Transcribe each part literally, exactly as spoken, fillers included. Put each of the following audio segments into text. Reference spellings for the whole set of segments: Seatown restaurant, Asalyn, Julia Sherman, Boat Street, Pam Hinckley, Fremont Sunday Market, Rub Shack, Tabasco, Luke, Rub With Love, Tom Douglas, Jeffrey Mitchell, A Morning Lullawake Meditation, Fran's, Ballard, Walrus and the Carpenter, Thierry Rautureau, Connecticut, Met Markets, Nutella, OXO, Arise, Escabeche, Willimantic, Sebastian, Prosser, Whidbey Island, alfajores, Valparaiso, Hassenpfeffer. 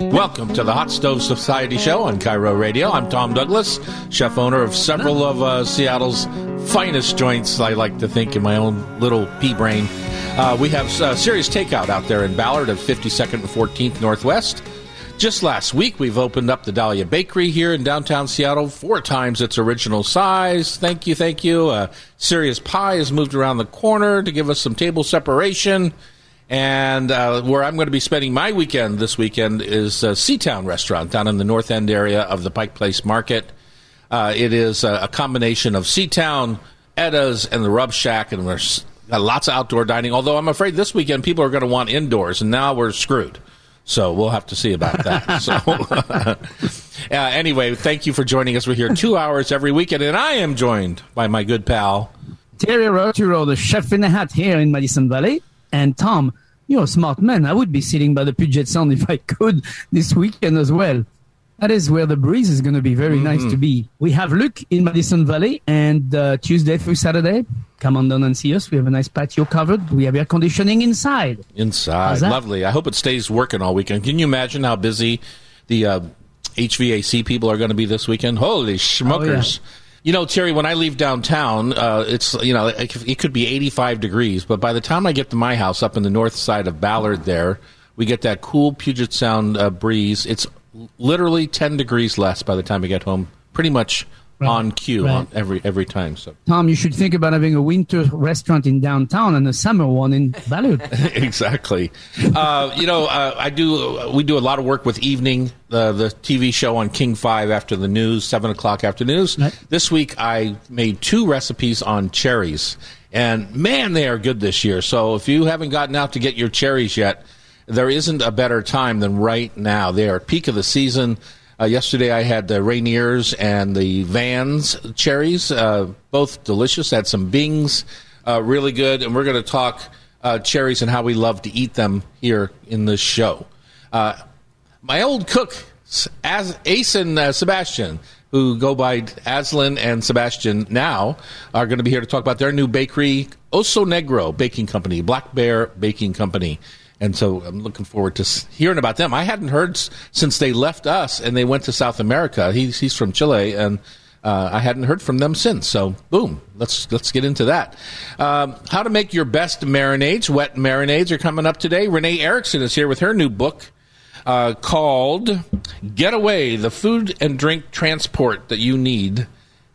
Welcome to the Hot Stove Society Show on K I R O Radio. I'm Tom Douglas, chef owner of several of uh, Seattle's finest joints, I like to think, in my own little pea brain. Uh, we have uh, Serious Takeout out there in Ballard of fifty-second and fourteenth Northwest. Just last week, we've opened up the Dahlia Bakery here in downtown Seattle, four times its original size. Thank you, thank you. Uh, Serious Pie has moved around the corner to give us some table separation. And uh, where I'm going to be spending my weekend this weekend is uh, Seatown Restaurant down in the North End area of the Pike Place Market. Uh, it is a, a combination of Seatown, Etta's, and the Rub Shack, and there's uh, lots of outdoor dining. Although I'm afraid this weekend people are going to want indoors, and now we're screwed. So we'll have to see about that. So uh, anyway, thank you for joining us. We're here two hours every weekend, and I am joined by my good pal, Thierry Rautureau, the chef in a hat here in Madison Valley. And Tom, you're a smart man. I would be sitting by the Puget Sound if I could this weekend as well. That is where the breeze is going to be very mm-hmm. nice to be. We have Luke in Madison Valley, and uh, Tuesday through Saturday, come on down and see us. We have a nice patio covered. We have air conditioning inside. Inside. Lovely. I hope it stays working all weekend. Can you imagine how busy the uh, H V A C people are going to be this weekend? Holy schmuckers. Oh, yeah. You know, Terry, when I leave downtown, uh, it's, you know, it, it could be eighty-five degrees. But by the time I get to my house up in the north side of Ballard there, we get that cool Puget Sound uh, breeze. It's literally ten degrees less by the time we get home, pretty much right. on cue right. on every every time. So, Tom, you should think about having a winter restaurant in downtown and a summer one in Ballard. Exactly. Uh, you know, uh, I do. we do a lot of work with Evening, uh, the T V show on King five after the news, seven o'clock after the news. Right. This week I made two recipes on cherries, and man, they are good this year. So if you haven't gotten out to get your cherries yet, there isn't a better time than right now. They are peak of the season. Uh, yesterday I had the Rainier's and the Van's cherries, uh, both delicious. Had some Bings, uh, really good. And we're going to talk uh, cherries and how we love to eat them here in this show. Uh, my old cook, As- Ace and uh, Sebastian, who go by Asalyn and Sebastian now, are going to be here to talk about their new bakery, Oso Negro Baking Company, Black Bear Baking Company. And so I'm looking forward to hearing about them. I hadn't heard since they left us and they went to South America. He's, he's from Chile, and uh, I hadn't heard from them since. So, boom, let's let's get into that. Um, how to make your best marinades. Wet marinades are coming up today. Renee Erickson is here with her new book uh, called Getaway, the food and drink transport that you need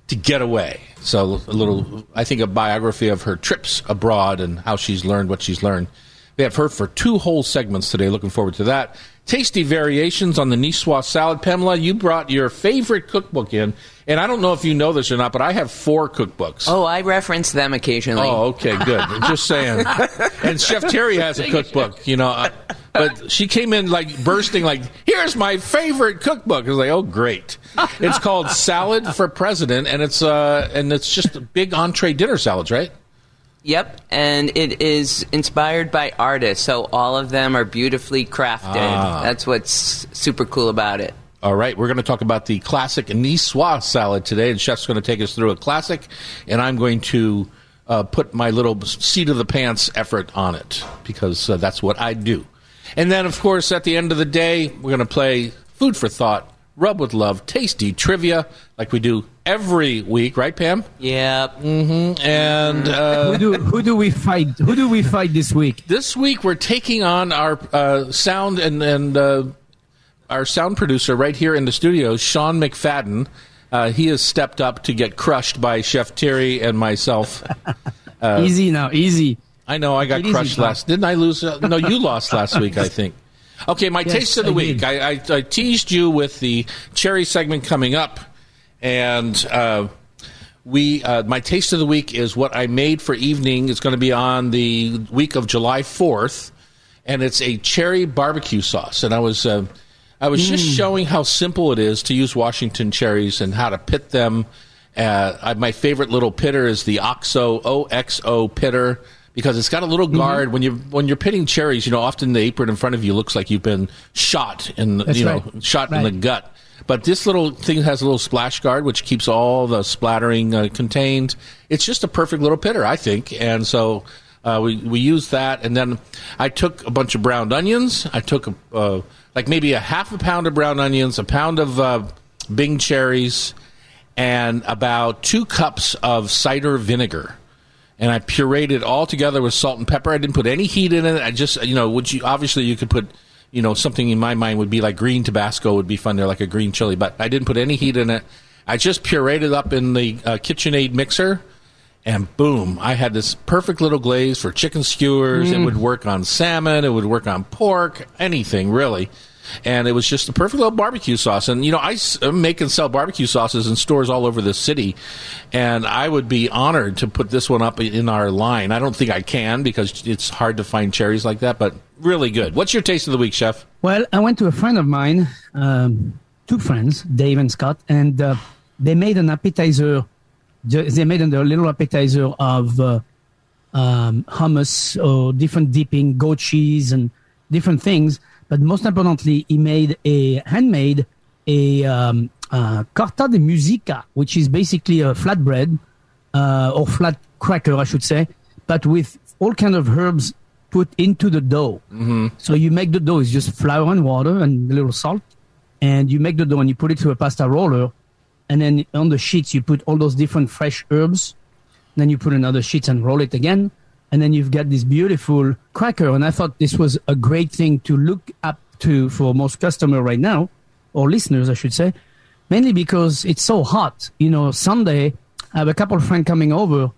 to get away. So a little, I think, a biography of her trips abroad and how she's learned what she's learned. We have her for two whole segments today. Looking forward to that. Tasty variations on the Niçoise salad. Pamela, you brought your favorite cookbook in. And I don't know if you know this or not, but I have four cookbooks. Oh, I reference them occasionally. Oh, okay, good. Just saying. And Chef Terry has a cookbook, you know. But she came in like bursting like, here's my favorite cookbook. I was like, oh, great. It's called Salad for President, and it's uh, and it's just a big entree dinner salads, right? Yep, and it is inspired by artists, so all of them are beautifully crafted. Ah. That's what's super cool about it. All right, we're going to talk about the classic Niçoise salad today, and Chef's going to take us through a classic, and I'm going to uh, put my little seat-of-the-pants effort on it, because uh, that's what I do. And then, of course, at the end of the day, we're going to play Food for Thought, Rub With Love, Tasty Trivia, like we do every week, right, Pam? Yeah. Mm-hmm. And uh, who do who do we fight? Who do we fight this week? This week we're taking on our uh, sound and and uh, our sound producer right here in the studio, Sean McFadden. Uh, he has stepped up to get crushed by Chef Terry and myself. Uh, easy now, easy. I know I got it crushed easy, last. Didn't I lose? Uh, no, you lost last week, I think. Okay, my yes, taste of the I week. I, I I teased you with the cherry segment coming up. And uh, we, uh, my taste of the week is what I made for Evening. It's going to be on the week of July fourth, and it's a cherry barbecue sauce. And I was, uh, I was mm. just showing how simple it is to use Washington cherries and how to pit them. Uh, I, my favorite little pitter is the OXO O X O pitter because it's got a little guard. Mm-hmm. When you when you're pitting cherries, you know, often the apron in front of you looks like you've been shot in, That's you know, right. shot right. in the gut. But this little thing has a little splash guard, which keeps all the splattering uh, contained. It's just a perfect little pitter, I think. And so Uh, we we used that, and then I took a bunch of browned onions. I took a, uh, like maybe a half a pound of brown onions, a pound of uh, Bing cherries, and about two cups of cider vinegar. And I pureed it all together with salt and pepper. I didn't put any heat in it. I just, you know, would you obviously you could put, you know, something in my mind would be like green Tabasco would be fun there, like a green chili. But I didn't put any heat in it. I just pureed it up in the uh, KitchenAid mixer. And boom, I had this perfect little glaze for chicken skewers. Mm. It would work on salmon. It would work on pork, anything, really. And it was just the perfect little barbecue sauce. And, you know, I make and sell barbecue sauces in stores all over the city. And I would be honored to put this one up in our line. I don't think I can because it's hard to find cherries like that, but really good. What's your taste of the week, Chef? Well, I went to a friend of mine, um, two friends, Dave and Scott, and uh, they made an appetizer. They made a little appetizer of uh, um, hummus or different dipping, goat cheese and different things. But most importantly, he made a handmade a um, uh, carta de musica, which is basically a flatbread uh, or flat cracker, I should say, but with all kind of herbs put into the dough. Mm-hmm. So you make the dough. It's just flour and water and a little salt. And you make the dough and you put it through a pasta roller. And then on the sheets, you put all those different fresh herbs. Then you put another sheet and roll it again. And then you've got this beautiful cracker. And I thought this was a great thing to look up to for most customers right now, or listeners, I should say, mainly because it's so hot. You know, Sunday, I have a couple of friends coming over.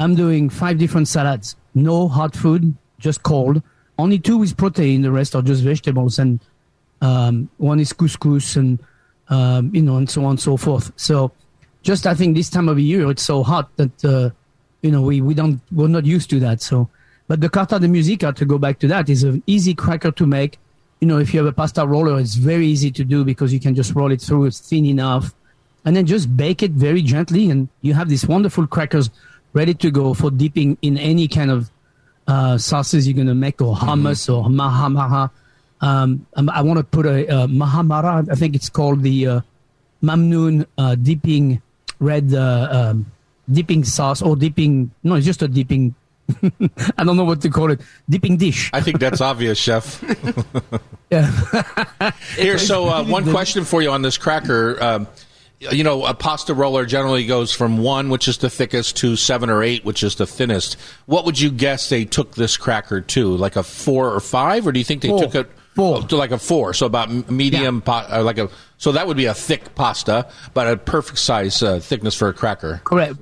I'm doing five different salads. No hot food, just cold. Only two with protein. The rest are just vegetables. And um, one is couscous and Um, you know, and so on and so forth. So just I think this time of year, it's so hot that, uh, you know, we, we don't, we're not used to that. So, but the Carta de Musica, to go back to that, is an easy cracker to make. You know, if you have a pasta roller, it's very easy to do because you can just roll it through. It's thin enough. And then just bake it very gently. And you have these wonderful crackers ready to go for dipping in any kind of uh, sauces you're going to make, or hummus, mm-hmm. or maha maha. Um, I want to put a, a mahamara. I think it's called the uh, mamnoon uh, dipping red uh, um, dipping sauce or dipping. No, it's just a dipping. I don't know what to call it. Dipping dish. I think that's obvious, Chef. Yeah. Here, so uh, one question for you on this cracker. Um, you know, a pasta roller generally goes from one, which is the thickest, to seven or eight, which is the thinnest. What would you guess they took this cracker to? Like a four or five, or do you think they four. took it? Four. To like a four, so about medium, yeah. pa- like a so that would be a thick pasta, but a perfect size uh, thickness for a cracker. Correct.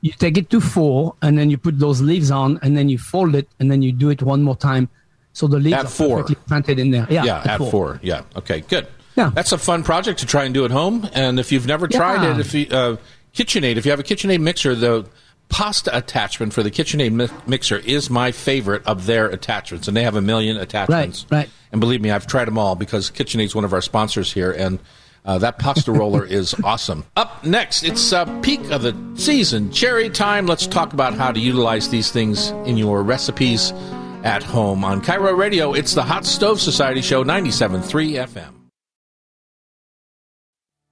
You take it to four, and then you put those leaves on, and then you fold it, and then you do it one more time, so the leaves at are four. perfectly planted in there. Yeah, yeah at, at four. four. Yeah. Okay. Good. Yeah. That's a fun project to try and do at home, and if you've never yeah. tried it, if you uh, KitchenAid, if you have a KitchenAid mixer, the pasta attachment for the KitchenAid mi- mixer is my favorite of their attachments, and they have a million attachments. Right, right. And believe me, I've tried them all because KitchenAid is one of our sponsors here, and uh, that pasta roller is awesome. Up next, it's uh, peak of the season, cherry time. Let's talk about how to utilize these things in your recipes at home. On K I R O Radio, it's the Hot Stove Society Show, ninety-seven point three F M.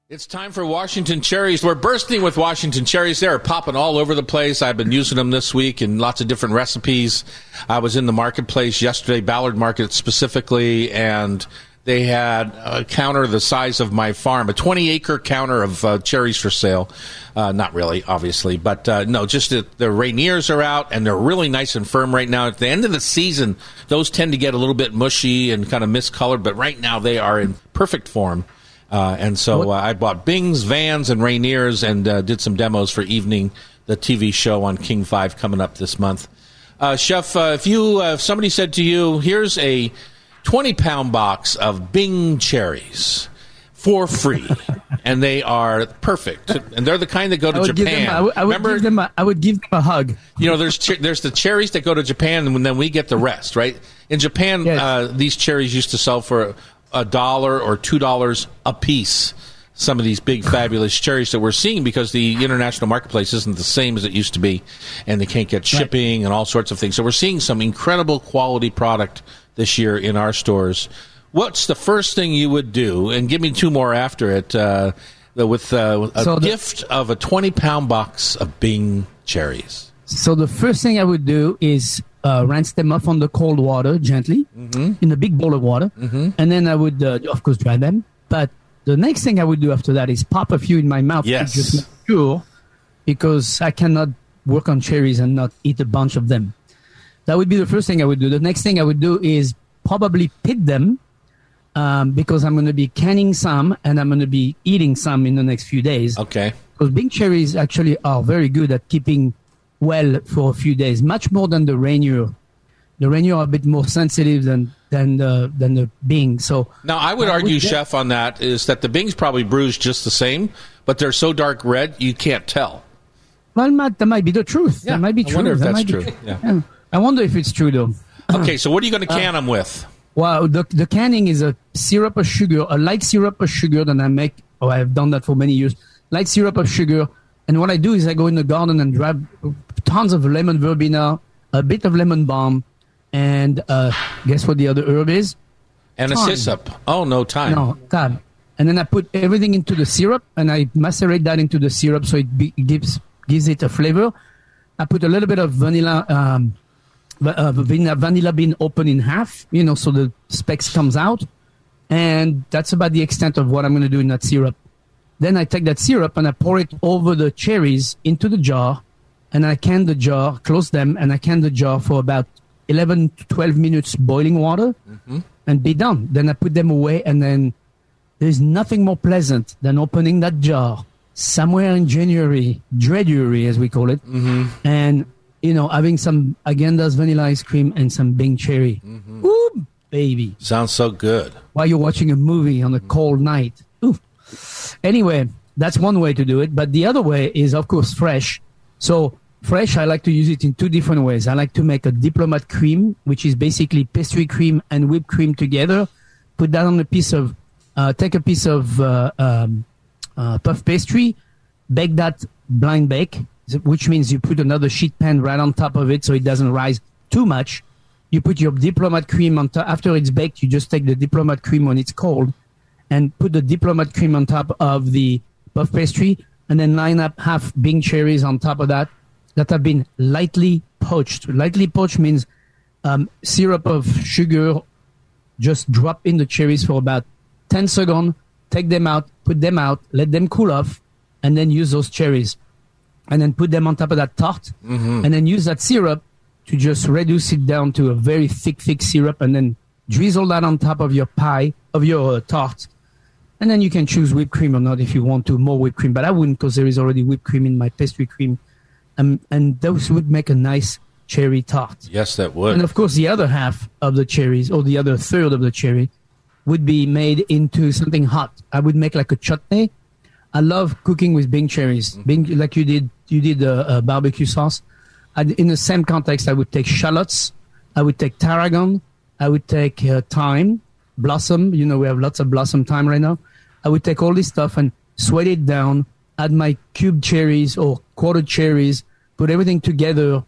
It's time for Washington cherries. We're bursting with Washington cherries. They are popping all over the place. I've been using them this week in lots of different recipes. I was in the marketplace yesterday, Ballard Market specifically, and they had a counter the size of my farm, a twenty-acre counter of uh, cherries for sale. Uh, not really, obviously, but uh, no, just the, the Rainiers are out, and they're really nice and firm right now. At the end of the season, those tend to get a little bit mushy and kind of miscolored, but right now they are in perfect form. Uh, and so uh, I bought Bings, Vans, and Rainiers, and uh, did some demos for Evening, the T V show on King five coming up this month. Uh, Chef, uh, if you uh, if somebody said to you, here's a twenty-pound box of Bing cherries for free, and they are perfect, and they're the kind that go to Japan. Them, I, would, I, would Remember, give them a, I would give them a hug. You know, there's che- there's the cherries that go to Japan, and then we get the rest, right? In Japan, yes. uh, these cherries used to sell for a dollar or two dollars a piece, some of these big fabulous cherries that we're seeing, because the international marketplace isn't the same as it used to be, and they can't get shipping right. and all sorts of things. So we're seeing some incredible quality product this year in our stores. What's the first thing you would do? And give me two more after it, uh, with uh, a so the- gift of a twenty-pound box of Bing cherries. So the first thing I would do is uh, rinse them off on the cold water gently, mm-hmm. in a big bowl of water. Mm-hmm. And then I would, uh, of course, dry them. But the next thing I would do after that is pop a few in my mouth. Yes. To just make sure, because I cannot work on cherries and not eat a bunch of them. That would be the first thing I would do. The next thing I would do is probably pit them um, because I'm going to be canning some and I'm going to be eating some in the next few days. Okay. Because big cherries actually are very good at keeping well for a few days, much more than the Rainier. The Rainier are a bit more sensitive than than the than the Bing. So now I would argue, would chef, on that is that the Bing's probably bruised just the same, but they're so dark red you can't tell. Well, Matt, that might be the truth. Yeah. That might be true. I wonder if that that's true. true. Yeah. Yeah. I wonder if it's true, though. Okay, so what are you going to can uh, them with? Well, the the canning is a syrup of sugar, a light syrup of sugar that I make. Oh, I have done that for many years. Light syrup of sugar. And what I do is I go in the garden and grab tons of lemon verbena, a bit of lemon balm, and uh, guess what the other herb is? And thyme. A hyssop. Oh, no, thyme. No, thyme. And then I put everything into the syrup, and I macerate that into the syrup so it be, gives gives it a flavor. I put a little bit of vanilla, um, uh, vanilla, vanilla bean open in half, you know, so the specks comes out. And that's about the extent of what I'm going to do in that syrup. Then I take that syrup and I pour it over the cherries into the jar, and I can the jar, close them, and I can the jar for about eleven to twelve minutes boiling water, mm-hmm. and be done. Then I put them away, and then there's nothing more pleasant than opening that jar somewhere in January, Dreaduary as we call it, mm-hmm. and, you know, having some Agenda's vanilla ice cream and some Bing cherry. Mm-hmm. Ooh, baby. Sounds so good. While you're watching a movie on a cold night. Ooh. Anyway, that's one way to do it. But the other way is, of course, fresh. So fresh, I like to use it in two different ways. I like to make a diplomat cream, which is basically pastry cream and whipped cream together. Put that on a piece of, uh, take a piece of uh, um, uh, puff pastry, bake that blind bake, which means you put another sheet pan right on top of it so it doesn't rise too much. You put your diplomat cream on top. After it's baked, you just take the diplomat cream when it's cold, and put the diplomat cream on top of the puff pastry, and then line up half Bing cherries on top of that that have been lightly poached. Lightly poached means um, syrup of sugar, just drop in the cherries for about ten seconds, take them out, put them out, let them cool off, and then use those cherries. And then put them on top of that tart, mm-hmm. and then use that syrup to just reduce it down to a very thick, thick syrup, and then drizzle that on top of your pie, of your uh, tart. And then you can choose whipped cream or not if you want to, more whipped cream. But I wouldn't, because there is already whipped cream in my pastry cream. Um, and those would make a nice cherry tart. Yes, that would. And, of course, the other half of the cherries, or the other third of the cherry, would be made into something hot. I would make like a chutney. I love cooking with Bing cherries. Bing, like you did, you did a, a barbecue sauce. And in the same context, I would take shallots. I would take tarragon. I would take uh, thyme, blossom. You know, we have lots of blossom thyme right now. I would take all this stuff and sweat it down, add my cubed cherries or quartered cherries, put everything together.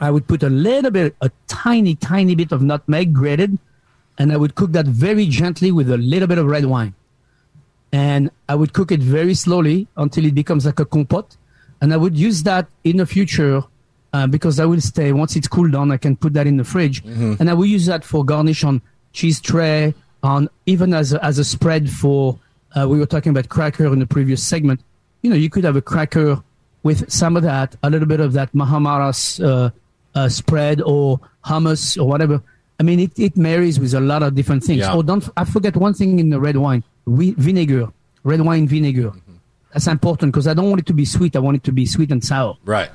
I would put a little bit, a tiny, tiny bit of nutmeg grated, and I would cook that very gently with a little bit of red wine. And I would cook it very slowly until it becomes like a compote. And I would use that in the future uh, because I will stay. Once it's cooled down, I can put that in the fridge. Mm-hmm. And I will use that for garnish on cheese tray, on even as a, as a spread for... Uh, we were talking about cracker in the previous segment. You know, you could have a cracker with some of that, a little bit of that Mahamara's uh, uh, spread or hummus or whatever. I mean, it, it marries with a lot of different things. Yeah. Oh, don't I forget one thing in the red wine, we, vinegar, red wine vinegar. Mm-hmm. That's important because I don't want it to be sweet. I want it to be sweet and sour. Right.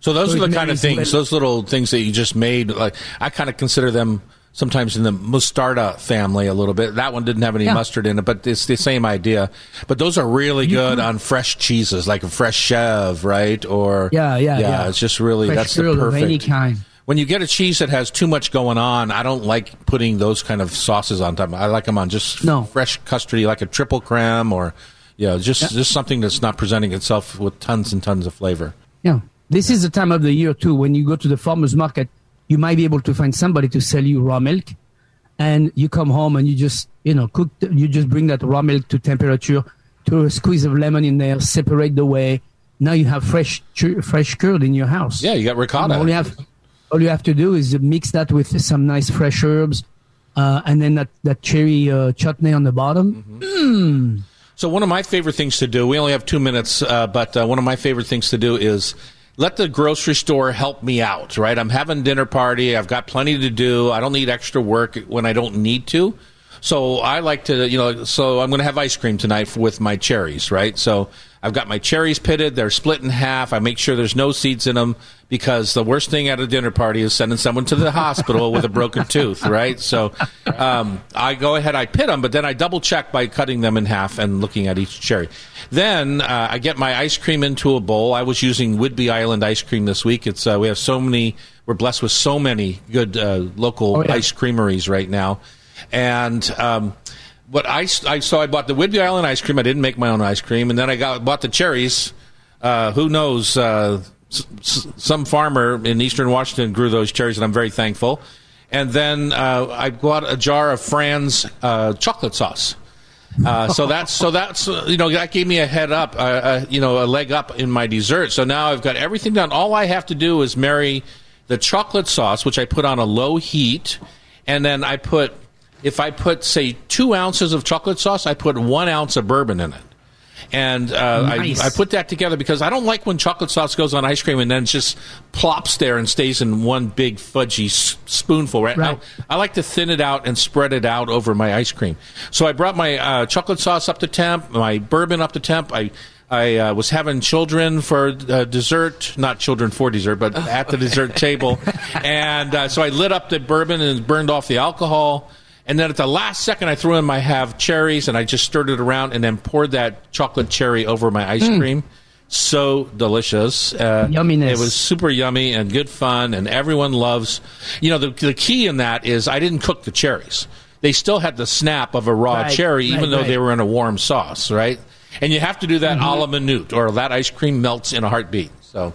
So those so are the kind of things, red- those little things that you just made. Like I kind of consider them... sometimes in the mostarda family a little bit. That one didn't have any yeah. mustard in it, but it's the same idea. But those are really you good can... on fresh cheeses, like a fresh chèvre, right? Or yeah, yeah, yeah. yeah. It's just really, fresh that's the perfect. Of any kind. When you get a cheese that has too much going on, I don't like putting those kind of sauces on top. I like them on just no. fresh custardy, like a triple crème or yeah, just, yeah. just something that's not presenting itself with tons and tons of flavor. Yeah. This yeah. is the time of the year, too, when you go to the farmer's market. You might be able to find somebody to sell you raw milk, and you come home and you just, you know, cook, you just bring that raw milk to temperature, throw a squeeze of lemon in there, separate the whey, Now you have fresh fresh curd in your house. Yeah, you got ricotta. All you have, all you have to do is mix that with some nice fresh herbs, uh, and then that, that cherry uh, chutney on the bottom. Mm-hmm. Mm. So one of my favorite things to do, we only have two minutes, uh, but uh, one of my favorite things to do is let the grocery store help me out, right? I'm having a dinner party. I've got plenty to do. I don't need extra work when I don't need to. So I like to, you know, so I'm going to have ice cream tonight with my cherries, right? So I've got my cherries pitted. They're split in half. I make sure there's no seeds in them because the worst thing at a dinner party is sending someone to the hospital with a broken tooth, right? So um, I go ahead, I pit them, but then I double-check by cutting them in half and looking at each cherry. Then uh, I get my ice cream into a bowl. I was using Whidbey Island ice cream this week. It's uh, we have so many, we're blessed with so many good uh, local oh, yeah. ice creameries right now. And um, what I, I so I bought the Whidbey Island ice cream. I didn't make my own ice cream, and then I got bought the cherries. Uh, who knows? Uh, s- s- some farmer in Eastern Washington grew those cherries, and I'm very thankful. And then uh, I bought a jar of Fran's uh, chocolate sauce. Uh, so that's so that's uh, you know that gave me a head up, uh, uh, you know, a leg up in my dessert. So now I've got everything done. All I have to do is marry the chocolate sauce, which I put on a low heat, and then I put. If I put, say, two ounces of chocolate sauce, I put one ounce of bourbon in it. And uh, nice. I, I put that together because I don't like when chocolate sauce goes on ice cream and then just plops there and stays in one big fudgy s- spoonful. Right? Right. I, I like to thin it out and spread it out over my ice cream. So I brought my uh, chocolate sauce up to temp, my bourbon up to temp. I I uh, was having children for uh, dessert, not children for dessert, but at the dessert table. And uh, so I lit up the bourbon and burned off the alcohol. And then at the last second, I threw in my half cherries, and I just stirred it around and then poured that chocolate cherry over my ice mm. cream. So delicious. Uh, Yumminess. It was super yummy and good fun, and everyone loves. You know, the, the key in that is I didn't cook the cherries. They still had the snap of a raw right, cherry, right, even though right. they were in a warm sauce, right? And you have to do that mm-hmm. a la minute, or that ice cream melts in a heartbeat. So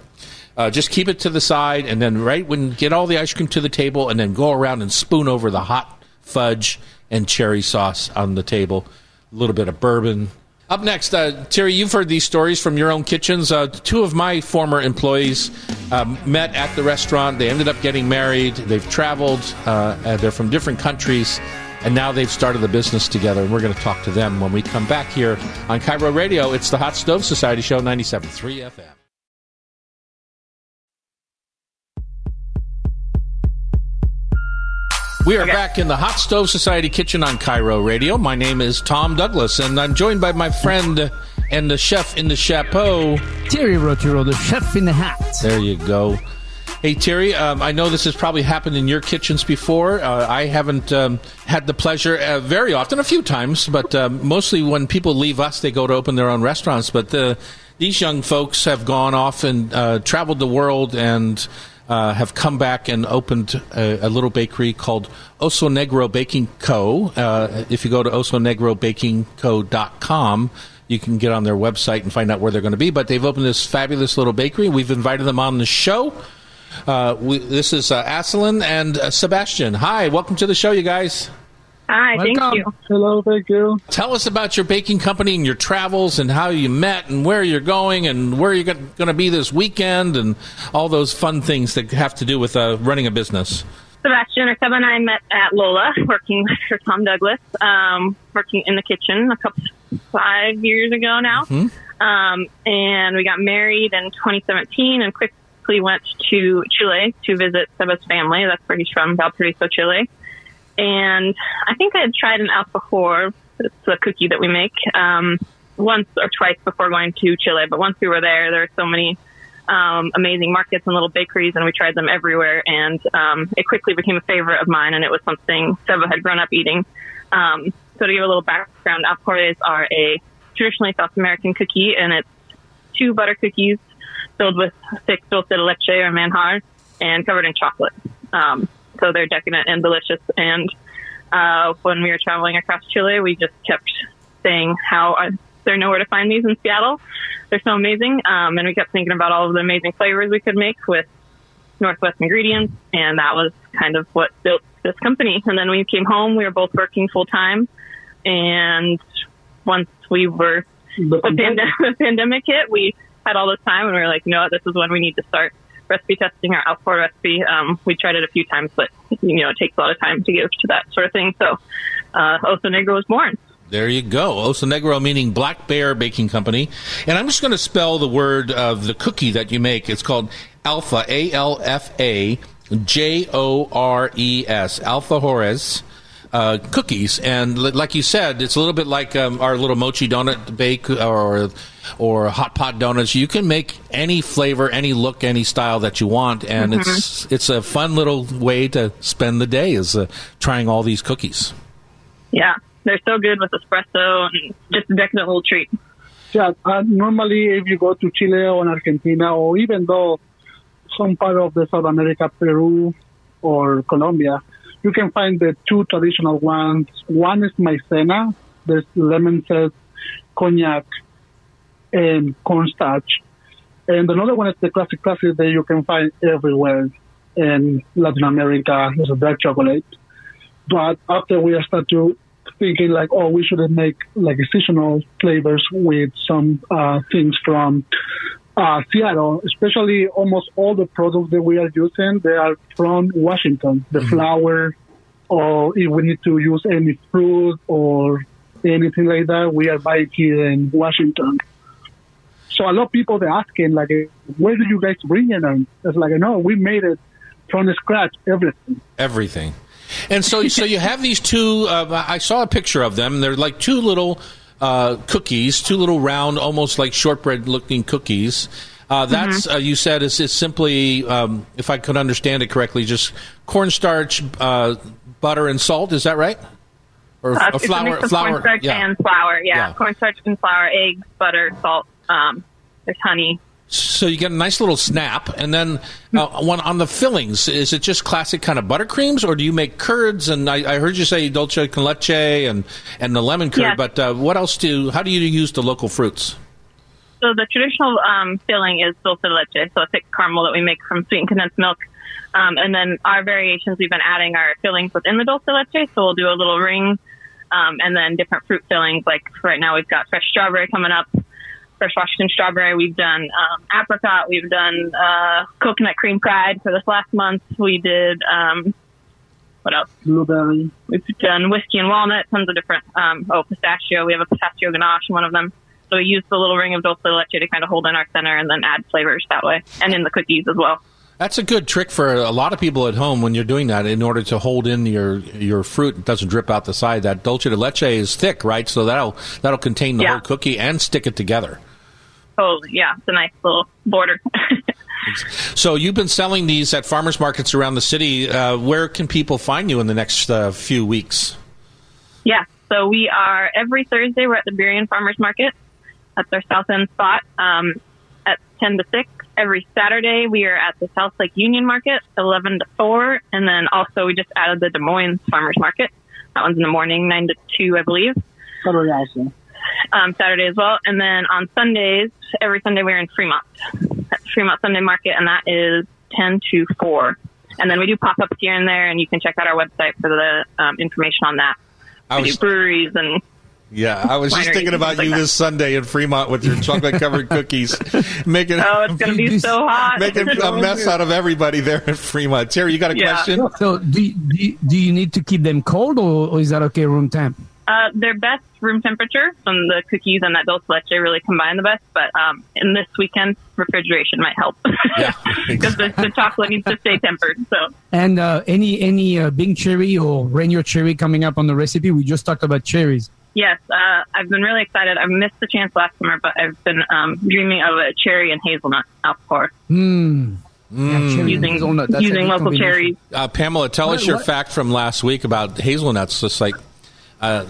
uh, just keep it to the side, and then right when get all the ice cream to the table, and then go around and spoon over the hot fudge and cherry sauce on the table, a little bit of bourbon. Up next, uh, Thierry, you've heard these stories from your own kitchens. Uh, two of my former employees um, met at the restaurant. They ended up getting married. They've traveled. Uh, and they're from different countries, and now they've started the business together, and we're going to talk to them when we come back here on K I R O Radio. It's the Hot Stove Society Show, ninety-seven point three F M. We are okay. back in the Hot Stove Society kitchen on K I R O Radio. My name is Tom Douglas, and I'm joined by my friend and the chef in the chapeau, Thierry Rautureau, the chef in the hat. There you go. Hey, Thierry, um, I know this has probably happened in your kitchens before. Uh, I haven't um, had the pleasure uh, very often, a few times, but uh, mostly when people leave us, they go to open their own restaurants. But the, these young folks have gone off and uh, traveled the world and Uh, have come back and opened a, a little bakery called Oso Negro Baking Co. Uh, if you go to oso negro baking co dot com, you can get on their website and find out where they're going to be. But they've opened this fabulous little bakery. We've invited them on the show. Uh, we, this is uh, Asalyn and uh, Sebastian. Hi, welcome to the show, you guys. Hi, welcome. Thank you. Hello, thank you. Tell us about your baking company and your travels and how you met and where you're going and where you're going to be this weekend and all those fun things that have to do with uh, running a business. Sebastian or Seb and I met at Lola, working for Tom Douglas, um, working in the kitchen a couple five years ago now. Mm-hmm. Um, and we got married in twenty seventeen and quickly went to Chile to visit Seba's family. That's where he's from, Valparaiso, Chile. And I think I had tried an alfajor, it's a cookie that we make, um, once or twice before going to Chile. But once we were there, there were so many um, amazing markets and little bakeries, and we tried them everywhere. And um, it quickly became a favorite of mine, and it was something Seba had grown up eating. Um, so to give a little background, alfajores are a traditionally South American cookie, and it's two butter cookies filled with thick dulce de leche or manjar and covered in chocolate. Um So they're decadent and delicious. And uh, when we were traveling across Chile, we just kept saying how uh, they're nowhere to find these in Seattle. They're so amazing. Um, and we kept thinking about all of the amazing flavors we could make with Northwest ingredients. And that was kind of what built this company. And then we came home. We were both working full time. And once we were, the pandemic hit, we had all this time, and we were like, you know what, this is when we need to start recipe testing our alfajor recipe. Um, we tried it a few times, but, you know, it takes a lot of time to give to that sort of thing. So uh, Oso Negro was born. There you go. Oso Negro, meaning Black Bear Baking Company. And I'm just going to spell the word of the cookie that you make. It's called Alfa, A L F A, J O R E S, alfajores uh, cookies. And l- like you said, it's a little bit like um, our little mochi donut bake or or hot pot donuts. You can make any flavor, any look, any style that you want. And mm-hmm. it's it's a fun little way to spend the day is uh, trying all these cookies. Yeah. They're so good with espresso and just a decadent little treat. Yeah, uh, normally if you go to Chile or Argentina or even though some part of the South America, Peru or Colombia, you can find the two traditional ones. One is maicena, there's lemon zest, cognac, and cornstarch. And another one is the classic classic that you can find everywhere in Latin America, is a dark chocolate. But after we start to thinking like, oh, we should make like seasonal flavors with some uh, things from uh, Seattle, especially almost all the products that we are using, they are from Washington, the mm-hmm. flour, or if we need to use any fruit or anything like that, we are buying here in Washington. So a lot of people, they're asking like, where do you guys bring it? And it's like, no, we made it from scratch, everything. Everything. And so, so you have these two. Uh, I saw a picture of them. They're like two little uh, cookies, two little round, almost like shortbread-looking cookies. Uh, that's mm-hmm. uh, you said is is simply, um, if I could understand it correctly, just cornstarch, uh, butter, and salt. Is that right? Or uh, a flour, a mix of flour, cornstarch yeah. and flour. Yeah. yeah, cornstarch and flour, eggs, butter, salt. Um, there's honey. So you get a nice little snap, and then uh, one on the fillings, is it just classic kind of buttercreams, or do you make curds? And I, I heard you say dulce con leche and, and the lemon curd, yes. but uh, what else do? How do you use the local fruits? So the traditional um, filling is dulce de leche, so a thick caramel that we make from sweetened condensed milk, um, and then our variations we've been adding are fillings within the dulce de leche, so we'll do a little ring, um, and then different fruit fillings. Like right now, we've got fresh strawberry coming up. Fresh Washington strawberry. We've done um, apricot. We've done uh, coconut cream pride for this last month. We did, um, what else? Blueberry. We've done whiskey and walnut, tons of different, um, oh, pistachio. We have a pistachio ganache in one of them. So we use the little ring of dulce de leche to kind of hold in our center and then add flavors that way, and in the cookies as well. That's a good trick for a lot of people at home when you're doing that in order to hold in your, your fruit. It doesn't drip out the side. That dulce de leche is thick, right? So that'll that'll contain the yeah. whole cookie and stick it together. Oh, yeah. It's a nice little border. So you've been selling these at farmers markets around the city. Uh, where can people find you in the next uh, few weeks? Yeah. So we are, every Thursday, we're at the Burien Farmers Market. That's our south end spot um, at ten to six. Every Saturday, we are at the South Lake Union Market, eleven to four. And then also we just added the Des Moines Farmers Market. That one's in the morning, nine to two, I believe. Totally awesome. Um, Saturday as well. And then on Sundays, every Sunday we're in Fremont. That's Fremont Sunday Market, and that is ten to four. And then we do pop-ups here and there, and you can check out our website for the um, information on that. I we was, do breweries and Yeah, I was just thinking about like you that. This Sunday in Fremont with your chocolate-covered cookies. making Oh, it's going to be so hot. Making a mess out of everybody there in Fremont. Terry, you got a yeah. question? So do, do, do you need to keep them cold, or, or is that okay room temp? Uh, their best room temperature from the cookies and that dulce de leche really combine the best, but um, in this weekend, refrigeration might help because yeah, the, the chocolate needs to stay tempered. So, and uh, any any uh, Bing cherry or Rainier cherry coming up on the recipe? We just talked about cherries. Yes, uh, I've been really excited. I missed the chance last summer, but I've been um, dreaming of a cherry and hazelnut alfajor. Mm. Mm. Yeah, using That's using local cherries. Uh, Pamela, tell what, us your what? fact from last week about hazelnuts. Just like. Uh,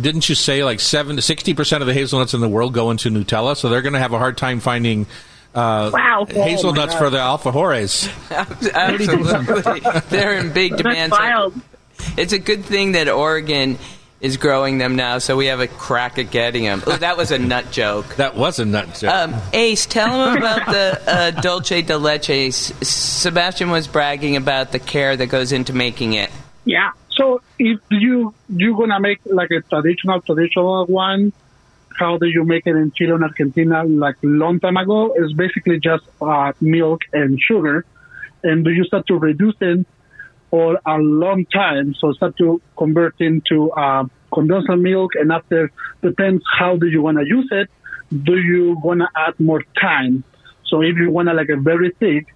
didn't you say like seven to sixty percent of the hazelnuts in the world go into Nutella? So they're going to have a hard time finding uh, wow. hazelnuts oh for the alfajores. Absolutely. They're in big demand. So it's a good thing that Oregon is growing them now, so we have a crack at getting them. Oh, that was a nut joke. That was a nut joke. Um, Ace, tell them about the uh, dulce de leche. Sebastian was bragging about the care that goes into making it. Yeah. So if you, you're going to make like a traditional, traditional one, how did you make it in Chile and Argentina like long time ago, is basically just uh, milk and sugar. And you start to reduce them for a long time. So start to convert into uh, condensed milk. And after, depends how do you want to use it. Do you want to add more time? So if you want to like a very thick,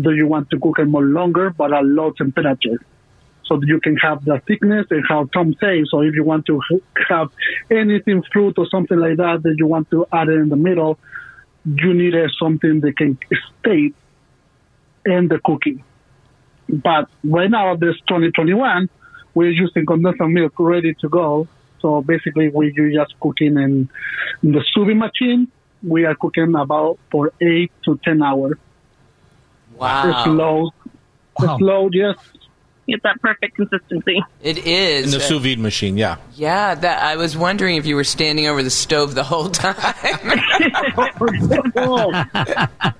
do you want to cook it more longer, but at low temperature? So that you can have the thickness and how Tom says. So if you want to have anything fruit or something like that that you want to add in the middle, you need something that can stay in the cooking. But right now, this twenty twenty-one, we're using condensed milk ready to go. So basically, we are just cooking in the sous vide machine. We are cooking about for eight to ten hours. Wow. It's slow. Wow. It's slow, yes. It's that perfect consistency. It is. In the sous vide machine, yeah. Yeah, that, I was wondering if you were standing over the stove the whole time. It's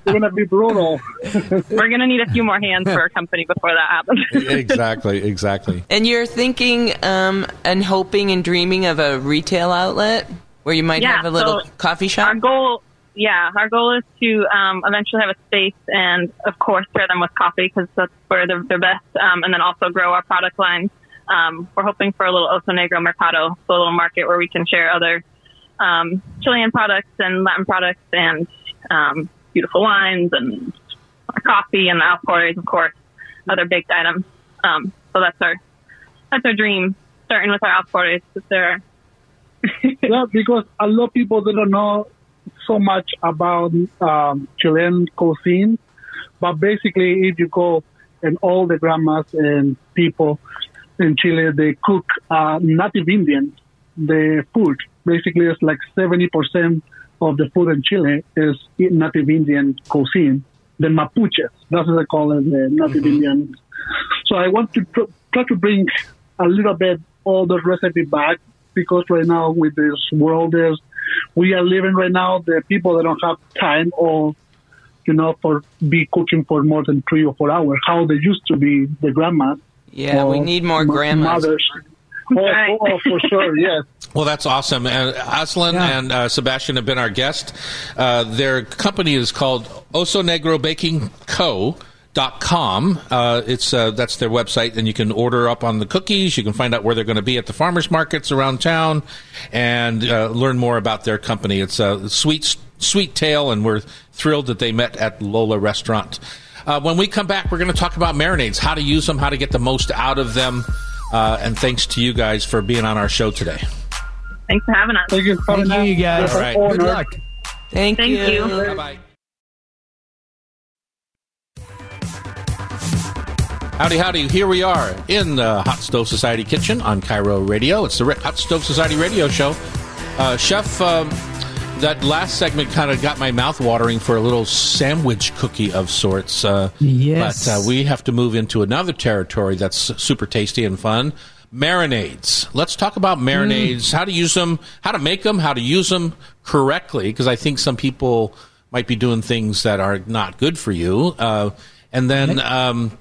going to be brutal. We're going to need a few more hands for our company before that happens. Exactly, exactly. And you're thinking um, and hoping and dreaming of a retail outlet where you might yeah, have a little so coffee shop? Our goal, yeah, our goal is to um, eventually have a space and, of course, pair them with coffee because that's where they're, they're best, um, and then also grow our product line. Um, we're hoping for a little Oso Negro mercado, so a little market where we can share other um, Chilean products and Latin products and um, beautiful wines and our coffee and the alfajores, of course, other baked items. Um, so that's our that's our dream, starting with our alfajores. Yeah, because a lot of people they don't know so much about um, Chilean cuisine, but basically if you go and all the grandmas and people in Chile, they cook uh, native Indian, the food. Basically it's like seventy percent of the food in Chile is native Indian cuisine, the Mapuches, that's what they call it, the native mm-hmm. Indians. So I want to pr- try to bring a little bit all the recipe back, because right now with this world is we are living right now, the people that don't have time or, you know, for be cooking for more than three or four hours, how they used to be, the grandmas. Yeah, we need more grandmas. Mothers. Oh, oh, for sure, yes. Well, that's awesome. And Asalyn yeah. and uh, Sebastian have been our guests. Uh, their company is called Oso Negro Baking Co. Dot com. Uh, it's uh, that's their website, and you can order up on the cookies. You can find out where they're going to be at the farmers markets around town, and uh, learn more about their company. It's a sweet, sweet tale, and we're thrilled that they met at Lola Restaurant. Uh, when we come back, we're going to talk about marinades, how to use them, how to get the most out of them, uh, and thanks to you guys for being on our show today. Thanks for having us. Thank you, for Thank you, you guys. All right. Good luck. Thank, Thank you. you. Bye bye. Howdy, howdy. Here we are in the Hot Stove Society kitchen on K I R O Radio. It's the Hot Stove Society radio show. Uh, Chef, um, that last segment kind of got my mouth watering for a little sandwich cookie of sorts. Uh, yes. But uh, we have to move into another territory that's super tasty and fun. Marinades. Let's talk about marinades, mm. how to use them, how to make them, how to use them correctly, because I think some people might be doing things that are not good for you. Uh, and then... Um,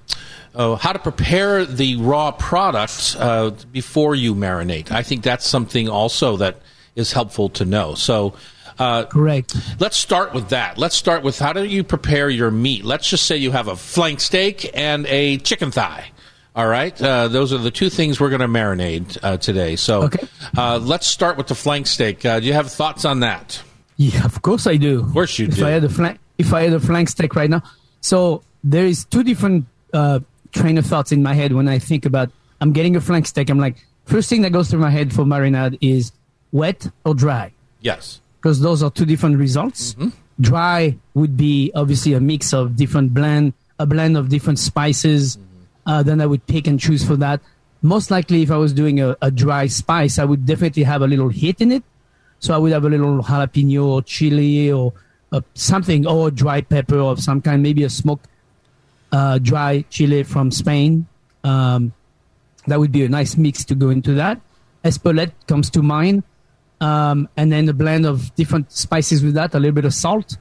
Uh, how to prepare the raw products uh, before you marinate. I think that's something also that is helpful to know. So, uh, correct. Let's start with that. Let's start with how do you prepare your meat? Let's just say you have a flank steak and a chicken thigh. All right? Uh, those are the two things we're going to marinate uh, today. So okay. uh, let's start with the flank steak. Uh, do you have thoughts on that? Yeah, of course I do. Of course you if do. I had a flank, if I had a flank steak right now. So there is two different... Uh, train of thoughts in my head when I think about I'm getting a flank steak. I'm like, first thing that goes through my head for marinade is wet or dry. Yes. Because those are two different results. Mm-hmm. Dry would be obviously a mix of different blend, a blend of different spices. Mm-hmm. Uh, then I would pick and choose for that. Most likely if I was doing a, a dry spice, I would definitely have a little hit in it. So I would have a little jalapeno or chili or uh, something, or dry pepper of some kind, maybe a smoked Uh, dry chili from Spain. Um, that would be a nice mix to go into that. Espelette comes to mind. Um, and then a blend of different spices with that, a little bit of salt.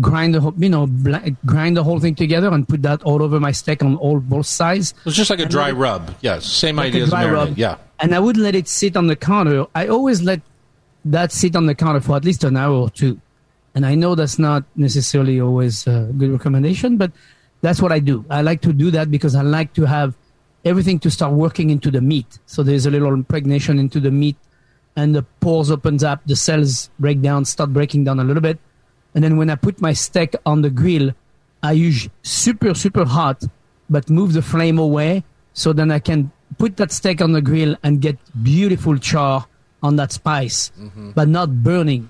Grind the whole, you know, bl- grind the whole thing together and put that all over my steak on all both sides. It's just like a and dry then, rub. Yes, same like idea as marinade. Yeah. And I would let it sit on the counter. I always let that sit on the counter for at least an hour or two. And I know that's not necessarily always a good recommendation, but that's what I do. I like to do that because I like to have everything to start working into the meat. So there's a little impregnation into the meat, and the pores opens up, the cells break down, start breaking down a little bit. And then when I put my steak on the grill, I use super, super hot, but move the flame away so then I can put that steak on the grill and get beautiful char on that spice, mm-hmm. but not burning.